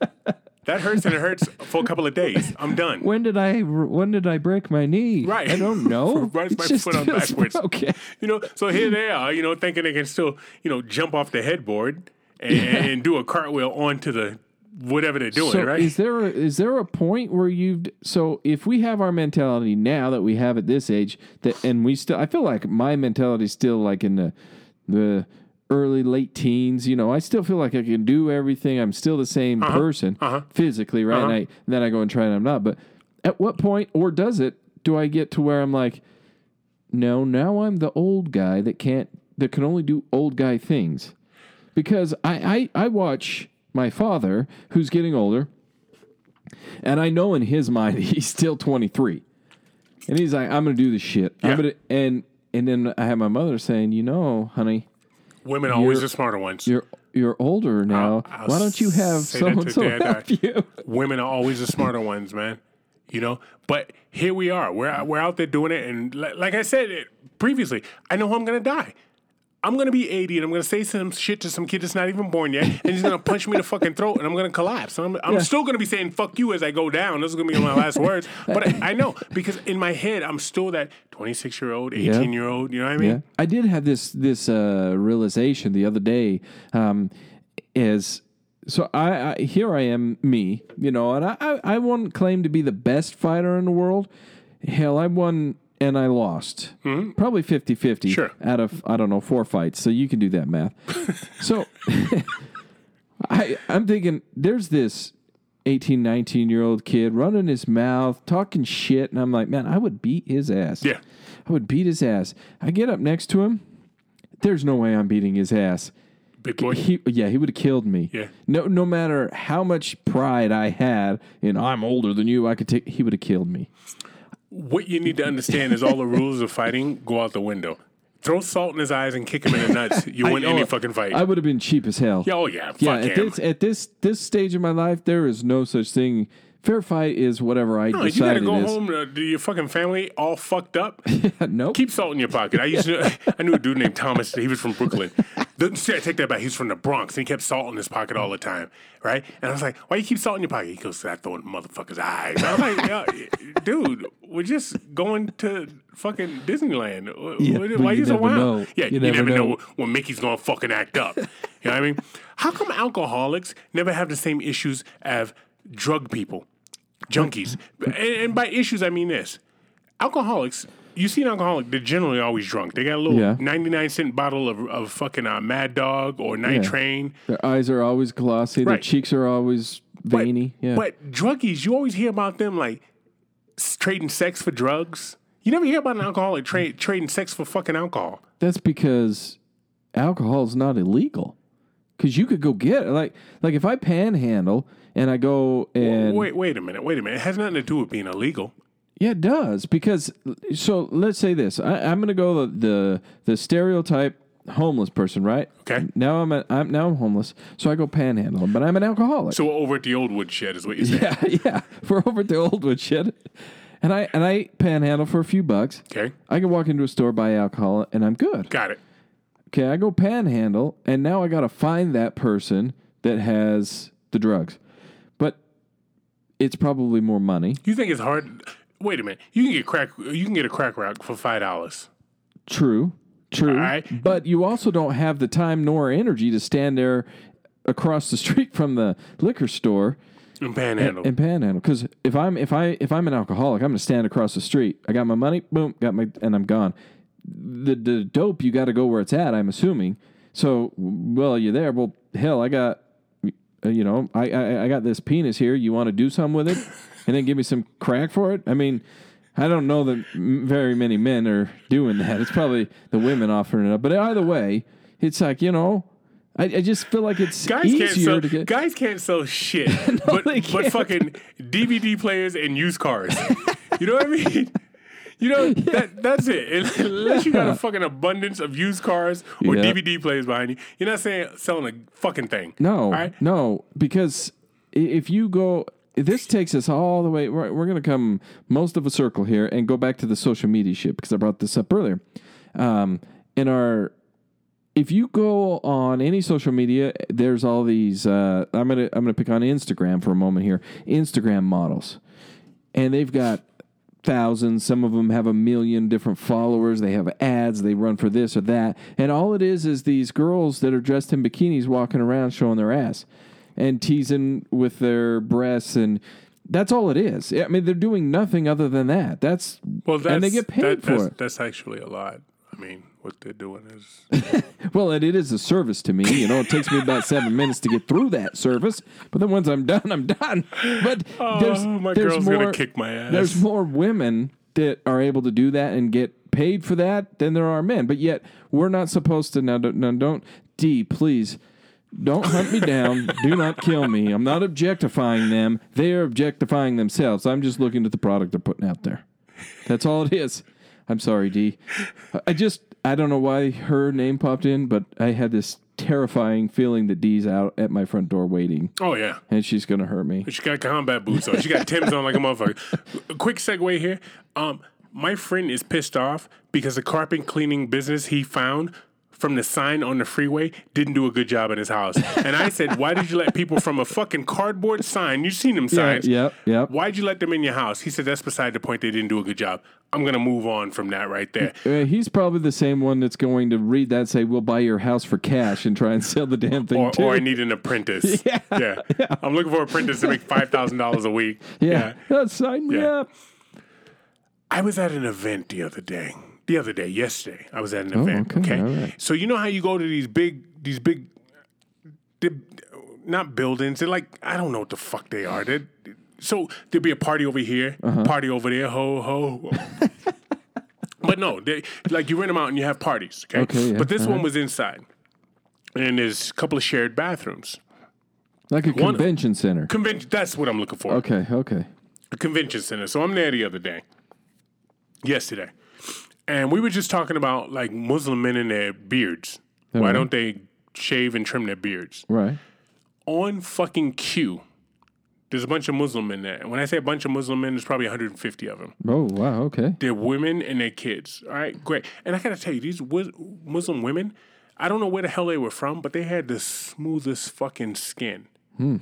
That hurts, and it hurts for a couple of days. I'm done. When did I When did I break my knee? Right. I don't know. Right, my foot on backwards. Okay. You know, so here they are, you know, thinking they can still, you know, jump off the headboard and, yeah. and do a cartwheel onto the whatever they're doing, so right? Is there, a, is there a point where you've... So if we have our mentality now that we have at this age, that and we still... I feel like my mentality's still like in the... the early, late teens, you know, I still feel like I can do everything. I'm still the same uh-huh. person uh-huh. physically, right? Uh-huh. And, I, and then I go and try and I'm not. But at what point, or does it, do I get to where I'm like, no, now I'm the old guy that can't, that can only do old guy things? Because I, I, I watch my father, who's getting older, and I know in his mind he's still twenty-three. And he's like, I'm going to do this shit. Yeah. I'm gonna, and, and then I have my mother saying, you know, honey, women are always the smarter ones. You're you're older now. I'll, I'll Why don't you have someone to help you? Women are always the smarter ones, man. You know, but here we are. We're we're out there doing it, and like I said previously, I know I'm gonna die. I'm going to be A D and I'm going to say some shit to some kid that's not even born yet, and he's going to punch me in the fucking throat, and I'm going to collapse. I'm, I'm yeah. still going to be saying fuck you as I go down. Those are going to be my last words. But I, I know, because in my head, I'm still that twenty-six-year-old, eighteen-year-old, you know what I mean? Yeah. I did have this this uh, realization the other day um, is... So I, I here I am, me, you know, and I, I, I won't claim to be the best fighter in the world. Hell, I won and I lost. Mm-hmm. Probably fifty-fifty sure. out of, I don't know, four fights. So you can do that math. So I, I'm thinking there's this eighteen, nineteen-year-old kid running his mouth, talking shit. And I'm like, man, I would beat his ass. Yeah. I would beat his ass. I get up next to him. There's no way I'm beating his ass. Big boy. He, yeah, he would have killed me. Yeah. No, no matter how much pride I had in I'm older than you, I could take. He would have killed me. What you need to understand is all the rules of fighting go out the window. Throw salt in his eyes and kick him in the nuts. You win I, any oh, fucking fight. I would have been cheap as hell. Yeah, oh yeah, fuck yeah. At him. This at this this stage of my life, there is no such thing. Fair fight is whatever I no, decided it is. You gotta go home to, to your fucking family all fucked up. Nope. Keep salt in your pocket. I used to. I knew a dude named Thomas. He was from Brooklyn. See, I take that back. He's from the Bronx, and he kept salt in his pocket all the time, right? And I was like, why you keep salt in your pocket? He goes, I throw it in motherfuckers' eyes. I was like, yeah, dude, we're just going to fucking Disneyland. Yeah, why you, you so wild? Know. Yeah, you, you never, never know. know when Mickey's going to fucking act up. You know what I mean? How come alcoholics never have the same issues as drug people, junkies? and, and by issues, I mean this. Alcoholics... You see an alcoholic, they're generally always drunk. They got a little yeah. ninety-nine cent bottle of, of fucking uh, Mad Dog or Night yeah. Train. Their eyes are always glossy. Right. Their cheeks are always veiny. But, yeah. but druggies, you always hear about them like trading sex for drugs. You never hear about an alcoholic tra- trading sex for fucking alcohol. That's because alcohol is not illegal. Because you could go get it. Like, like if I panhandle and I go and... Wait, wait a minute. Wait a minute. It has nothing to do with being illegal. Yeah, it does, because, so let's say this. I, I'm going to go the, the the stereotype homeless person, right? Okay. Now I'm, a, I'm now I'm homeless, so I go panhandling, but I'm an alcoholic. So over at the old woodshed is what you say. Yeah, yeah. We're over at the old woodshed, and I and I panhandle for a few bucks. Okay. I can walk into a store, buy alcohol, and I'm good. Got it. Okay, I go panhandle, and now I got to find that person that has the drugs, but it's probably more money. You think it's hard... Wait a minute. You can get crack. You can get a crack rock for five dollars. True, true. All right. But you also don't have the time nor energy to stand there across the street from the liquor store and panhandle. And, and panhandle, because if I'm if I if I'm an alcoholic, I'm going to stand across the street. I got my money. Boom, got my, and I'm gone. The the dope, you got to go where it's at. I'm assuming. So, well, you're there. Well, hell, I got, you know, I I, I got this penis here. You want to do something with it? And then give me some crack for it? I mean, I don't know that very many men are doing that. It's probably the women offering it up. But either way, it's like, you know, I, I just feel like it's guys easier can't sell, to get... Guys can't sell shit, no, but, they can't. But fucking D V D players and used cars. You know what I mean? You know, yeah. that that's it. Unless you got a fucking abundance of used cars or yeah. D V D players behind you, you're not saying selling a fucking thing. No, right? No, because if you go... This takes us all the way. We're, we're going to come most of a circle here and go back to the social media shit, because I brought this up earlier. Um, in our, if you go on any social media, there's all these. Uh, I'm gonna I'm gonna pick on Instagram for a moment here. Instagram models, and they've got thousands. Some of them have a million different followers. They have ads. They run for this or that, and all it is is these girls that are dressed in bikinis walking around showing their ass. And teasing with their breasts, and that's all it is. I mean, they're doing nothing other than that. That's, well, that's and they get paid that, for that's, it. That's actually a lot. I mean, what they're doing is well, it, it is a service to me. You know, it takes me about seven minutes to get through that service, but then once I'm done, I'm done. But oh, there's, my there's girl's more, gonna kick my ass. There's more women that are able to do that and get paid for that than there are men. But yet, we're not supposed to. Now, don't, now, don't D, please. Don't hunt me down. Do not kill me. I'm not objectifying them. They are objectifying themselves. I'm just looking at the product they're putting out there. That's all it is. I'm sorry, D. I just, I don't know why her name popped in, but I had this terrifying feeling that D's out at my front door waiting. Oh, yeah. And she's going to hurt me. She got combat boots on. She got Tim's on like a motherfucker. A quick segue here. Um, my friend is pissed off because the carpet cleaning business he found from the sign on the freeway didn't do a good job in his house. And I said, why did you let people from a fucking cardboard sign? You've seen them signs. Yeah, yeah, yeah. Why'd you let them in your house? He said, that's beside the point. They didn't do a good job. I'm going to move on from that right there. Uh, he's probably the same one that's going to read that and say, we'll buy your house for cash and try and sell the damn thing, or, too. Or I need an apprentice. Yeah. Yeah. yeah. I'm looking for an apprentice to make five thousand dollars a week. Yeah. yeah. Sign me yeah. up. I was at an event the other day. The other day, yesterday, I was at an oh, event. Okay, okay? All right. So you know how you go to these big, these big, not buildings. They're like, I don't know what the fuck they are. They're, so there'll be a party over here, uh-huh. party over there, ho ho. But no, they like you rent them out and you have parties. Okay, okay yeah, but this one right. was inside, and there's a couple of shared bathrooms, like a one, convention center. Convention. That's what I'm looking for. Okay, okay. A convention center. So I'm there the other day, yesterday. And we were just talking about, like, Muslim men and their beards. Mm-hmm. Why don't they shave and trim their beards? Right. On fucking cue, there's a bunch of Muslim men there. And when I say a bunch of Muslim men, there's probably one hundred fifty of them. Oh, wow, okay. They're women and they're kids. All right, great. And I got to tell you, these Muslim women, I don't know where the hell they were from, but they had the smoothest fucking skin. Hmm.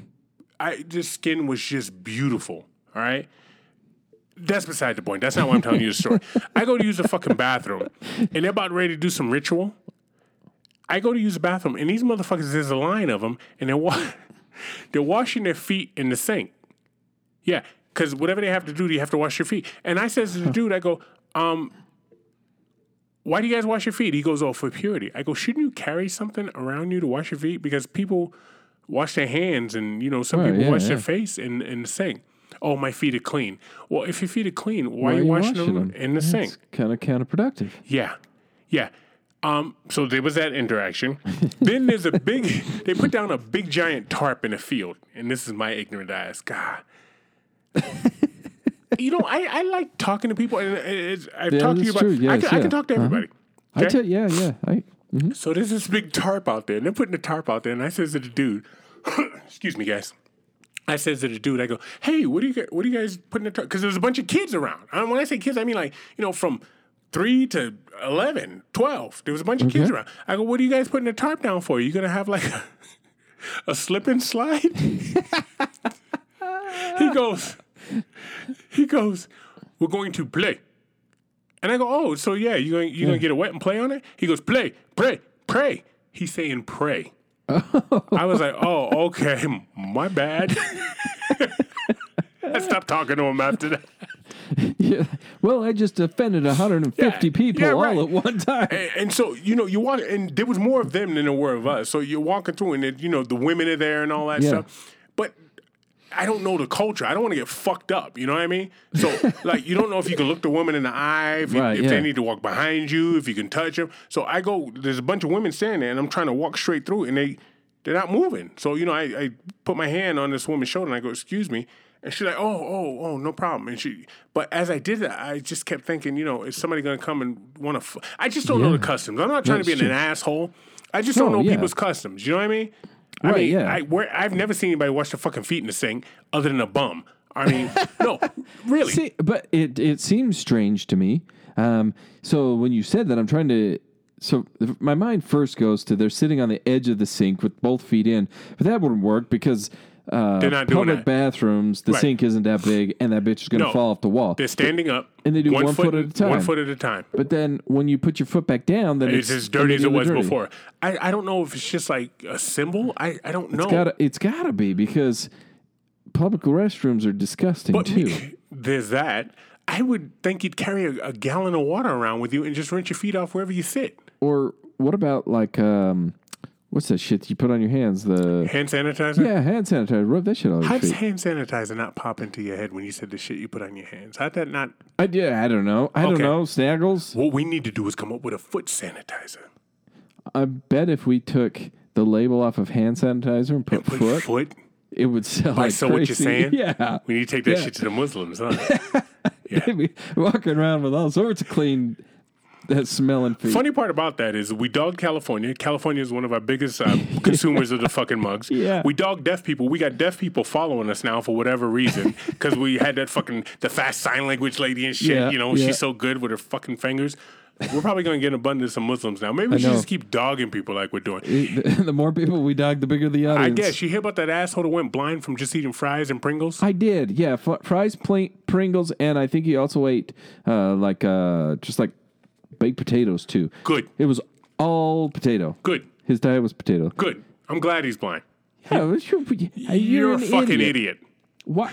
I, this skin was just beautiful, all right? That's beside the point. That's not why I'm telling you the story. I go to use the fucking bathroom, and they're about ready to do some ritual. I go to use the bathroom, and these motherfuckers, there's a line of them, and they're, wa- they're washing their feet in the sink. Yeah, because whatever they have to do, you have to wash your feet. And I says to the dude, I go, um, why do you guys wash your feet? He goes, oh, for purity. I go, shouldn't you carry something around you to wash your feet? Because people wash their hands, and, you know, some right, people yeah, wash yeah. their face in, in the sink. Oh, my feet are clean. Well, if your feet are clean, why, why are you washing, washing them, them in the That's sink? Kind of counterproductive. Yeah, yeah. Um, so there was that interaction. Then there's a big. They put down a big giant tarp in a field, and this is my ignorant eyes. God. You know, I, I like talking to people, and it's, I've yeah, talked to you about. Yes, I, can, yeah. I can talk to everybody. Uh-huh. Okay? I tell yeah yeah. I, mm-hmm. So there's this big tarp out there, and they're putting a tarp out there, and I says to the dude, "Excuse me, guys." I said to the dude, I go, hey, what do you what are you guys putting in the tarp? Because there's a bunch of kids around. And when I say kids, I mean like, you know, from three to eleven, twelve. There was a bunch okay. of kids around. I go, what are you guys putting the tarp down for? Are you going to have like a, a slip and slide? he goes, he goes, we're going to play. And I go, oh, so yeah, you're going you're yeah. to get it wet and play on it? He goes, play, play, pray. He's saying pray. I was like, oh, okay, my bad. I stopped talking to him after that. Yeah. Well, I just offended one hundred fifty yeah. people yeah, right. all at one time. And, and so, you know, you walk, and there was more of them than there were of us. So you're walking through, and, you know, the women are there and all that yeah. stuff. But I don't know the culture. I don't want to get fucked up. You know what I mean? So, like, you don't know if you can look the woman in the eye, if, you, right, if yeah. they need to walk behind you, if you can touch them. So I go, there's a bunch of women standing there, and I'm trying to walk straight through, and they, they're not moving. So, you know, I, I put my hand on this woman's shoulder, and I go, excuse me. And she's like, oh, oh, oh, no problem. And she, but as I did that, I just kept thinking, you know, is somebody going to come and want to, f-? I just don't yeah. know the customs. I'm not trying That's to be true. An asshole. I just no, don't know yeah. people's customs. You know what I mean? I right, mean, yeah. I, where, I've never seen anybody wash their fucking feet in the sink other than a bum. I mean, no, really. See, but it, it seems strange to me. Um, so when you said that, I'm trying to... So my mind first goes to they're sitting on the edge of the sink with both feet in. But that wouldn't work because... Uh, they're not doing that. Public bathrooms, the right. sink isn't that big, and that bitch is going to no, fall off the wall. They're standing but, up. And they do one, one foot, foot at a time. One foot at a time. But then when you put your foot back down, then it's, it's as dirty as it was dirty. Before. I, I don't know if it's just like a symbol. I, I don't know. It's gotta, it's gotta be because public restrooms are disgusting but too. There's that. I would think you'd carry a, a gallon of water around with you and just rinse your feet off wherever you sit. Or what about like... um What's that shit you put on your hands? The hand sanitizer? Yeah, hand sanitizer. Rub that shit on your How feet. Does hand sanitizer not pop into your head when you said the shit you put on your hands? How'd that not... I, yeah, I don't know. I okay. don't know. Snaggles? What we need to do is come up with a foot sanitizer. I bet if we took the label off of hand sanitizer and put, and put foot, foot, it would sell like so crazy. What you're saying? Yeah. We need to take that yeah. shit to the Muslims, huh? yeah. Walking around with all sorts of clean... That smelling feet. Funny part about that is we dog California. California is one of our biggest uh, consumers of the fucking mugs. Yeah. We dog deaf people. We got deaf people following us now for whatever reason because we had that fucking, the fast sign language lady and shit. Yeah, you know, yeah. she's so good with her fucking fingers. We're probably going to get an abundance of Muslims now. Maybe we should just keep dogging people like we're doing. The more people we dog, the bigger the audience. I guess. You hear about that asshole that went blind from just eating fries and Pringles? I did, yeah. F- fries, pl- Pringles, and I think he also ate uh, like uh, just like baked potatoes, too. Good. It was all potato. Good. His diet was potato. Good. I'm glad he's blind. Yeah, you're, you're, you're a fucking idiot. idiot. What?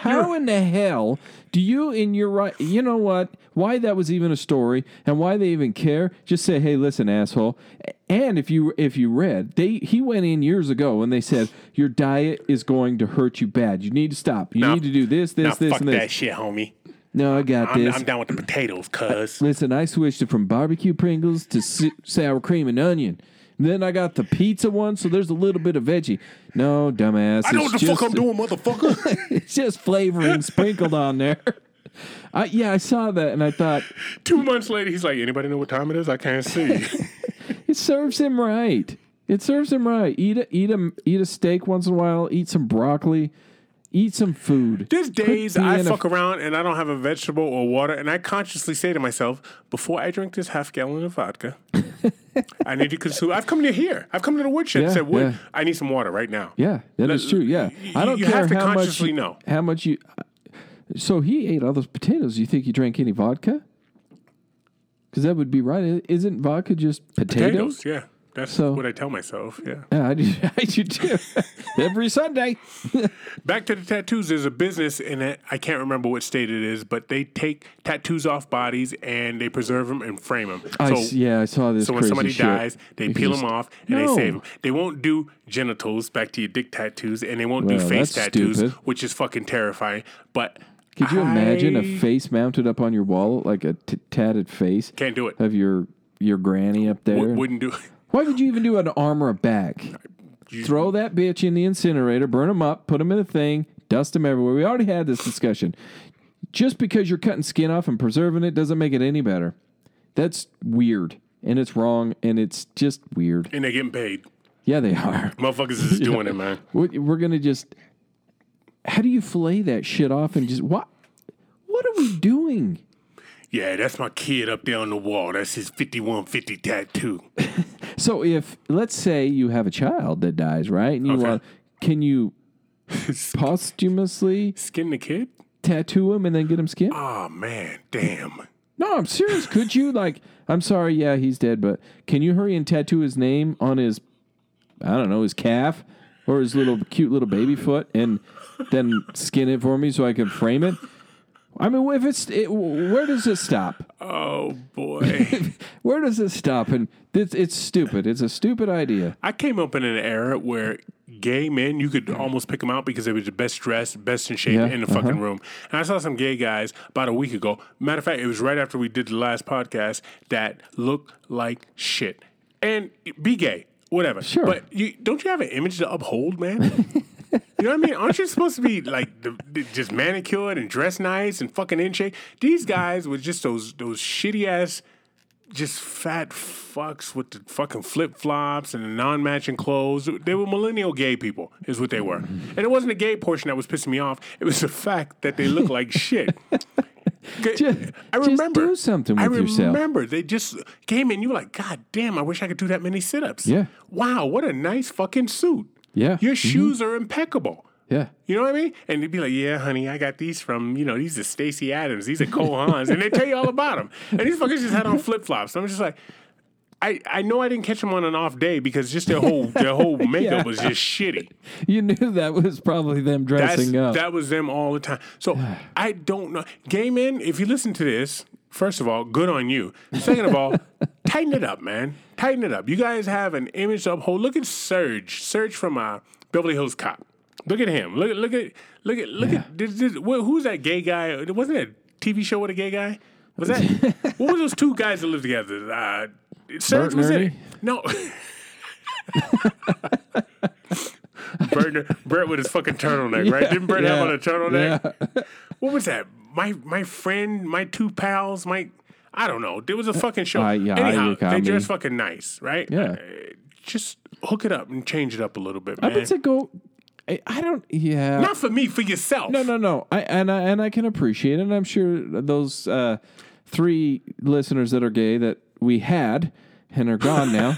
How you're... in the hell do you in your right... You know what? Why that was even a story and why they even care, just say, hey, listen, asshole. And if you if you read, they he went in years ago and they said, your diet is going to hurt you bad. You need to stop. You nah, need to do this, this, nah, this, fuck and this. That shit, homie. No, I got I'm, this. I'm down with the potatoes, cuz. Listen, I switched it from barbecue Pringles to si- sour cream and onion. Then I got the pizza one, so there's a little bit of veggie. No, dumbass. I know what the just, fuck I'm doing, motherfucker. It's just flavoring sprinkled on there. I, yeah, I saw that, and I thought... Two months later, he's like, anybody know what time it is? I can't see. It serves him right. It serves him right. Eat a, eat a, eat a steak once in a while. Eat some broccoli. Eat some food. There's days I fuck a... around and I don't have a vegetable or water, and I consciously say to myself, before I drink this half gallon of vodka, I need to consume. I've come to here. I've come to the woodshed yeah, and said, wood, yeah. I need some water right now. Yeah, that Let, is true. Yeah. Y- I don't you care have to how consciously much, know. How much you. Uh, so he ate all those potatoes. You think he drank any vodka? Because that would be right. Isn't vodka just potatoes? Potatoes, yeah. That's so, what I tell myself, yeah. Yeah, I do, I do too. Every Sunday. Back to the tattoos. There's a business in it. I can't remember what state it is, but they take tattoos off bodies and they preserve them and frame them. I so, see, yeah, I saw this So crazy when somebody shit. dies, they if peel them off and no. they save them. They won't do genitals, back to your dick tattoos, and they won't well, do face tattoos, stupid. which is fucking terrifying. But Could you I... imagine a face mounted up on your wall, like a t- tatted face? Can't do it. Of your, your granny up there? W- wouldn't do it. Why would you even do an arm or a back? You, Throw that bitch in the incinerator, burn them up, put them in a thing, dust them everywhere. We already had this discussion. Just because you're cutting skin off and preserving it doesn't make it any better. That's weird, and it's wrong, and it's just weird. And they're getting paid. Yeah, they are. Motherfuckers is doing yeah. it, man. We're going to just... How do you fillet that shit off and just... What, what are we doing? Yeah, that's my kid up there on the wall. That's his fifty-one fifty tattoo. So if, let's say you have a child that dies, right? And you okay. want, can you posthumously skin the kid? Tattoo him and then get him skinned? Oh, man, damn. No, I'm serious. Could you, like, I'm sorry, yeah, he's dead, but can you hurry and tattoo his name on his, I don't know, his calf or his little cute little baby foot and then skin it for me so I can frame it? I mean, if it's it, where does this stop? Oh boy, where does this stop? And it's, it's stupid. It's a stupid idea. I came up in an era where gay men, you could almost pick them out because they were the best dressed, best in shape yeah, in the uh-huh. fucking room. And I saw some gay guys about a week ago. Matter of fact, it was right after we did the last podcast that looked like shit. And be gay, whatever. Sure, but you, don't you have an image to uphold, man? You know what I mean? Aren't you supposed to be like the, the, just manicured and dressed nice and fucking in shape? These guys were just those those shitty ass, just fat fucks with the fucking flip flops and the non matching clothes. They were millennial gay people, is what they were. And it wasn't the gay portion that was pissing me off. It was the fact that they looked like shit. Just, I remember. Just do something with I remember yourself. They just came in. You were like, God damn! I wish I could do that many sit ups. Yeah. Wow, what a nice fucking suit. Yeah. Your shoes mm-hmm. are impeccable. Yeah. You know what I mean? And they'd be like, yeah, honey, I got these from, you know, these are Stacey Adams. These are Cole Hans. And they tell you all about them. And these fuckers just had on flip-flops. I'm just like, I, I know I didn't catch them on an off day because just their whole their whole makeup yeah. was just shitty. You knew that was probably them dressing That's, up. That was them all the time. So I don't know. Gay men, if you listen to this, first of all, good on you. Second of all, tighten it up, man. Tighten it up. You guys have an image to uphold. Look at Serge. Serge from uh, Beverly Hills Cop. Look at him. Look at look at look at look yeah. at this, this, who's that gay guy? Wasn't that a T V show with a gay guy? Was that what were those two guys that lived together? Uh, Serge Bert was in it. No. Bert, Bert with his fucking turtleneck, yeah, right? Didn't Bert yeah, have on a turtleneck? Yeah. What was that? My my friend, my two pals, my I don't know. There was a fucking show. Uh, yeah, Anyhow, they dress fucking nice, right? Yeah. Uh, just hook it up and change it up a little bit, man. I would say go. I, I don't. Yeah. Not for me. For yourself. No, no, no. I and I and I can appreciate it. And I'm sure those uh, three listeners that are gay that we had and are gone now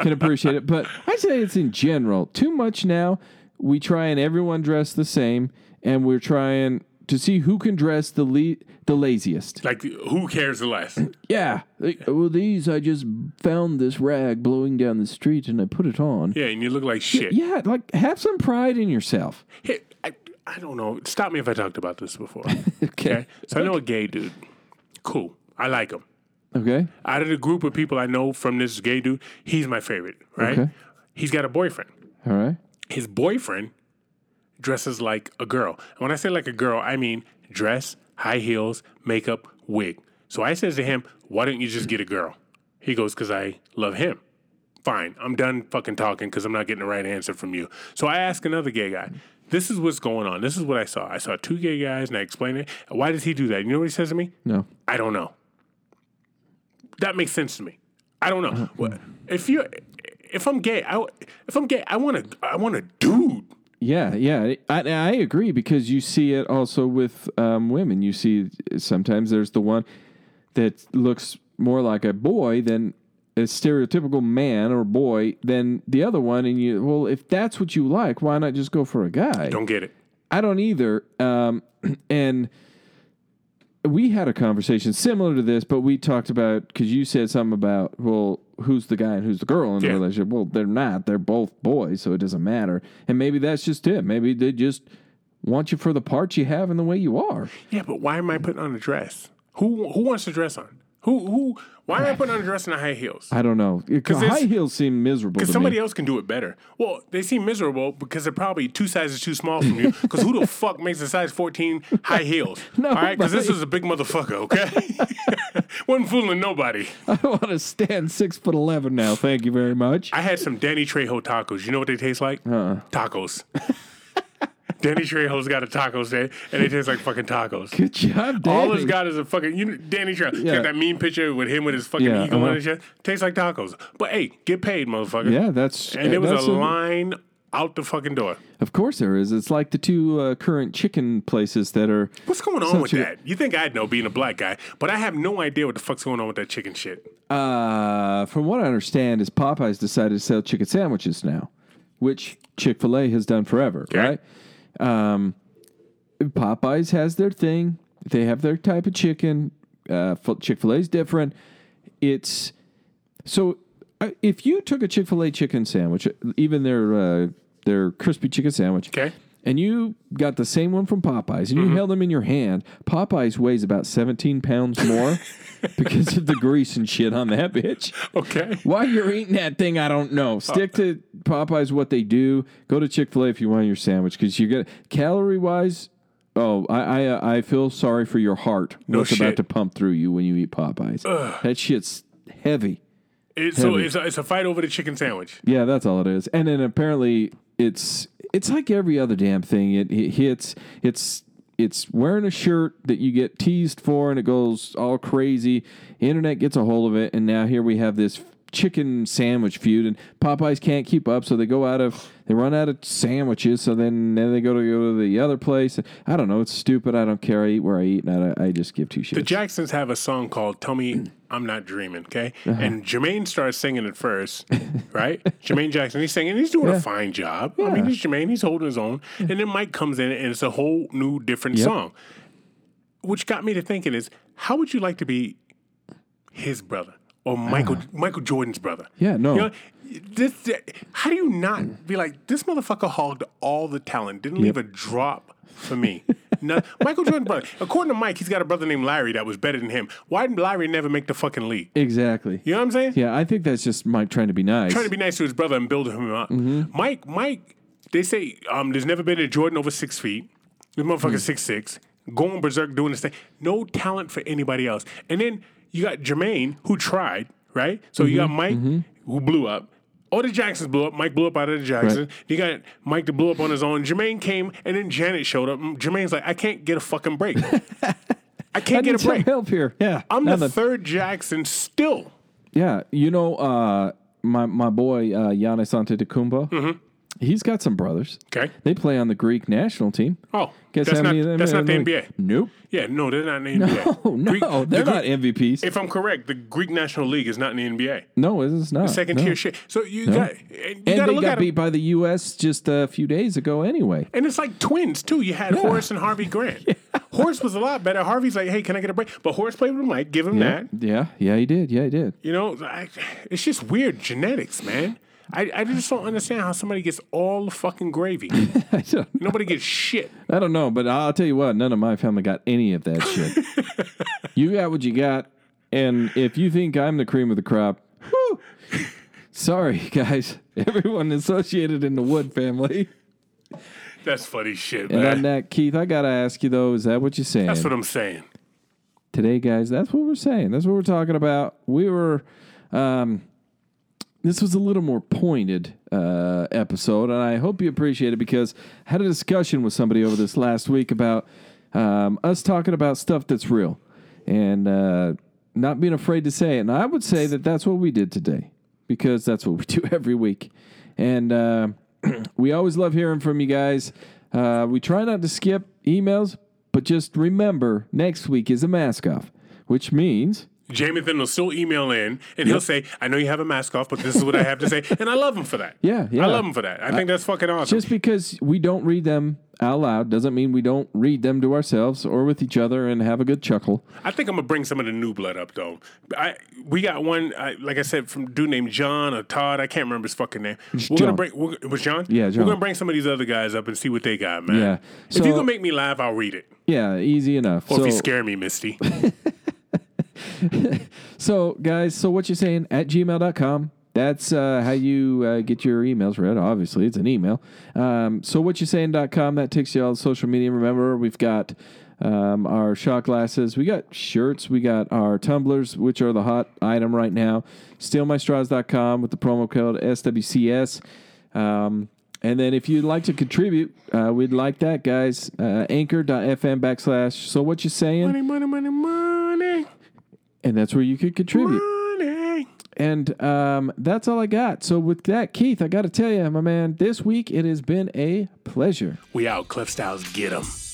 can appreciate it. But I say it's in general. Too much now, we try and everyone dress the same, and we're trying to see who can dress the le- the laziest. Like, who cares less? Yeah. Like, well, these, I just found this rag blowing down the street, and I put it on. Yeah, and you look like shit. Yeah, like, have some pride in yourself. Hey, I, I don't know. Stop me if I talked about this before. Okay. Okay. So I know a gay dude. Cool. I like him. Okay. Out of the group of people I know from this gay dude, he's my favorite, right? Okay. He's got a boyfriend. All right. His boyfriend dresses like a girl. And when I say like a girl, I mean dress, high heels, makeup, wig. So I says to him, why don't you just get a girl? He goes, because I love him. Fine. I'm done fucking talking because I'm not getting the right answer from you. So I ask another gay guy. This is what's going on. This is what I saw. I saw two gay guys and I explained it. Why does he do that? You know what he says to me? No. I don't know. That makes sense to me. I don't know. Uh-huh. If you, if I'm gay, I if I'm gay, I want to, I want a dude. Yeah, yeah, I, I agree, because you see it also with um, women. You see sometimes there's the one that looks more like a boy than a stereotypical man or boy than the other one, and you well, if that's what you like, why not just go for a guy? Don't get it. I don't either, um, and. We had a conversation similar to this, but we talked about, because you said something about, well, who's the guy and who's the girl in yeah. the relationship? Well, they're not. They're both boys, so it doesn't matter. And maybe that's just it. Maybe they just want you for the parts you have and the way you are. Yeah, but why am I putting on a dress? Who who wants to dress on? Who who? Why am I putting on a dress and a high heels? I don't know. Because high heels seem miserable. Because somebody me. else can do it better. Well, they seem miserable because they're probably two sizes too small from you. Because who the fuck makes a size fourteen high heels? No, all right, because this is a big motherfucker. Okay, wasn't fooling nobody. I want to stand six foot eleven now. Thank you very much. I had some Danny Trejo tacos. You know what they taste like? Uh-uh. Tacos. Danny Trejo's got a taco stand, and it tastes like fucking tacos. Good job, Danny. All it's got is a fucking... You, Danny Trejo. Yeah. Got that mean picture with him with his fucking yeah, eagle uh-huh. on his chest. Tastes like tacos. But, hey, get paid, motherfucker. Yeah, that's... And there was a, a line out the fucking door. Of course there is. It's like the two uh, current chicken places that are... What's going on with that? You think I'd know, being a black guy, but I have no idea what the fuck's going on with that chicken shit. Uh, from what I understand is Popeye's decided to sell chicken sandwiches now, which Chick-fil-A has done forever, okay. right? Um, Popeyes has their thing. They have their type of chicken. Uh, Chick-fil-A is different. It's so uh, if you took a Chick-fil-A chicken sandwich, even their uh, their crispy chicken sandwich, okay, and you got the same one from Popeyes, and mm-hmm. you held them in your hand, Popeyes weighs about seventeen pounds more because of the grease and shit on that bitch. Okay. Why you're eating that thing, I don't know. Stick oh. to Popeyes, what they do. Go to Chick-fil-A if you want your sandwich, because you get calorie-wise. Oh, I I, uh, I feel sorry for your heart. No what's shit. About to pump through you when you eat Popeyes. Ugh. That shit's heavy. It's heavy. So it's a, it's a fight over the chicken sandwich. Yeah, that's all it is. And then apparently it's. It's like every other damn thing. It, it hits. It's it's wearing a shirt that you get teased for, and it goes all crazy. Internet gets a hold of it, and now here we have this chicken sandwich feud, and Popeyes can't keep up, so they go out of they run out of sandwiches. So then, then they go to go to the other place. I don't know. It's stupid. I don't care. I eat where I eat, and I, I just give two shits. The Jacksons have a song called "Tell Me I'm Not Dreaming," okay? Uh-huh. And Jermaine starts singing it first, right? Jermaine Jackson, he's singing, he's doing yeah. a fine job. Yeah. I mean, he's Jermaine, he's holding his own. Yeah. And then Mike comes in, and it's a whole new, different yep. song. Which got me to thinking is, how would you like to be his brother? Or Michael uh-huh. Michael Jordan's brother? Yeah, no. You know, this, how do you not be like, this motherfucker hogged all the talent, didn't yep. leave a drop for me. No, Michael Jordan's brother. According to Mike, he's got a brother named Larry that was better than him. Why did Larry never make the fucking league? Exactly. You know what I'm saying? Yeah, I think that's just Mike trying to be nice. Trying to be nice to his brother and build him up. Mm-hmm. Mike, Mike, they say um, there's never been a Jordan over six feet. This motherfucker's mm. six six, going berserk, doing this thing. No talent for anybody else. And then you got Jermaine, who tried, right? So mm-hmm. you got Mike, mm-hmm. who blew up. All the Jacksons blew up. Mike blew up out of the Jacksons. Right. You got Mike that blew up on his own. Jermaine came, and then Janet showed up. Jermaine's like, I can't get a fucking break. I can't I get a break. I need help here. Yeah, I'm the, the third Jackson still. Yeah, you know, uh, my my boy uh, Giannis Antetokounmpo. Mm-hmm. He's got some brothers. Okay. They play on the Greek national team. Oh. Guess that's how many not, of them that's not the like, N B A. Nope. Yeah, no, they're not in the N B A. No, no, Greek, they're the not Greek, M V Ps. If I'm correct, the Greek National League is not in the N B A. No, it's not. The second no. tier shit. So you no. got you And gotta they look got at beat them. By the U S just a few days ago anyway. And it's like twins, too. You had yeah. Horace and Harvey Grant. yeah. Horace was a lot better. Harvey's like, hey, can I get a break? But Horace played with the mic. Give him yeah. that. Yeah, yeah, he did. Yeah, he did. You know, I, it's just weird genetics, man. I, I just don't understand how somebody gets all the fucking gravy. I don't Nobody know. Gets shit. I don't know, but I'll tell you what, none of my family got any of that shit. You got what you got, and if you think I'm the cream of the crop, whew, sorry, guys. Everyone associated in the Wood family. That's funny shit, man. And on that, Keith, I got to ask you, though, is that what you're saying? That's what I'm saying. Today, guys, that's what we're saying. That's what we're talking about. We were... Um, This was a little more pointed uh, episode, and I hope you appreciate it because I had a discussion with somebody over this last week about um, us talking about stuff that's real and uh, not being afraid to say it. And I would say that that's what we did today because that's what we do every week. And uh, we always love hearing from you guys. Uh, we try not to skip emails, but just remember next week is a mask off, which means... Jamathan will still email in, and yep. he'll say, I know you have a mask off, but this is what I have to say. And I love him for that. Yeah, yeah. I love him for that. I, I think that's fucking awesome. Just because we don't read them out loud doesn't mean we don't read them to ourselves or with each other and have a good chuckle. I think I'm going to bring some of the new blood up, though. I We got one, I, like I said, from a dude named John or Todd. I can't remember his fucking name. We're gonna bring, we're, it was John? Yeah, John. We're going to bring some of these other guys up and see what they got, man. Yeah. So, if you can make me laugh, I'll read it. Yeah, easy enough. Or so, if you scare me, Misty. So, guys, so what you're saying at gmail dot com, that's uh, how you uh, get your emails read. Obviously, it's an email. Um, so what you're saying dot com, that takes you all to social media. Remember, we've got um, our shot glasses. We got shirts. We got our tumblers, which are the hot item right now. steal my straws dot com with the promo code S W C S. Um, and then if you'd like to contribute, uh, we'd like that, guys. Uh, anchor dot f m backslash. So what you saying? Money, money, money, money. And that's where you could contribute. Money. And um, that's all I got. So with that, Keith, I got to tell you, my man, this week it has been a pleasure. We out. Cliff Styles, get 'em.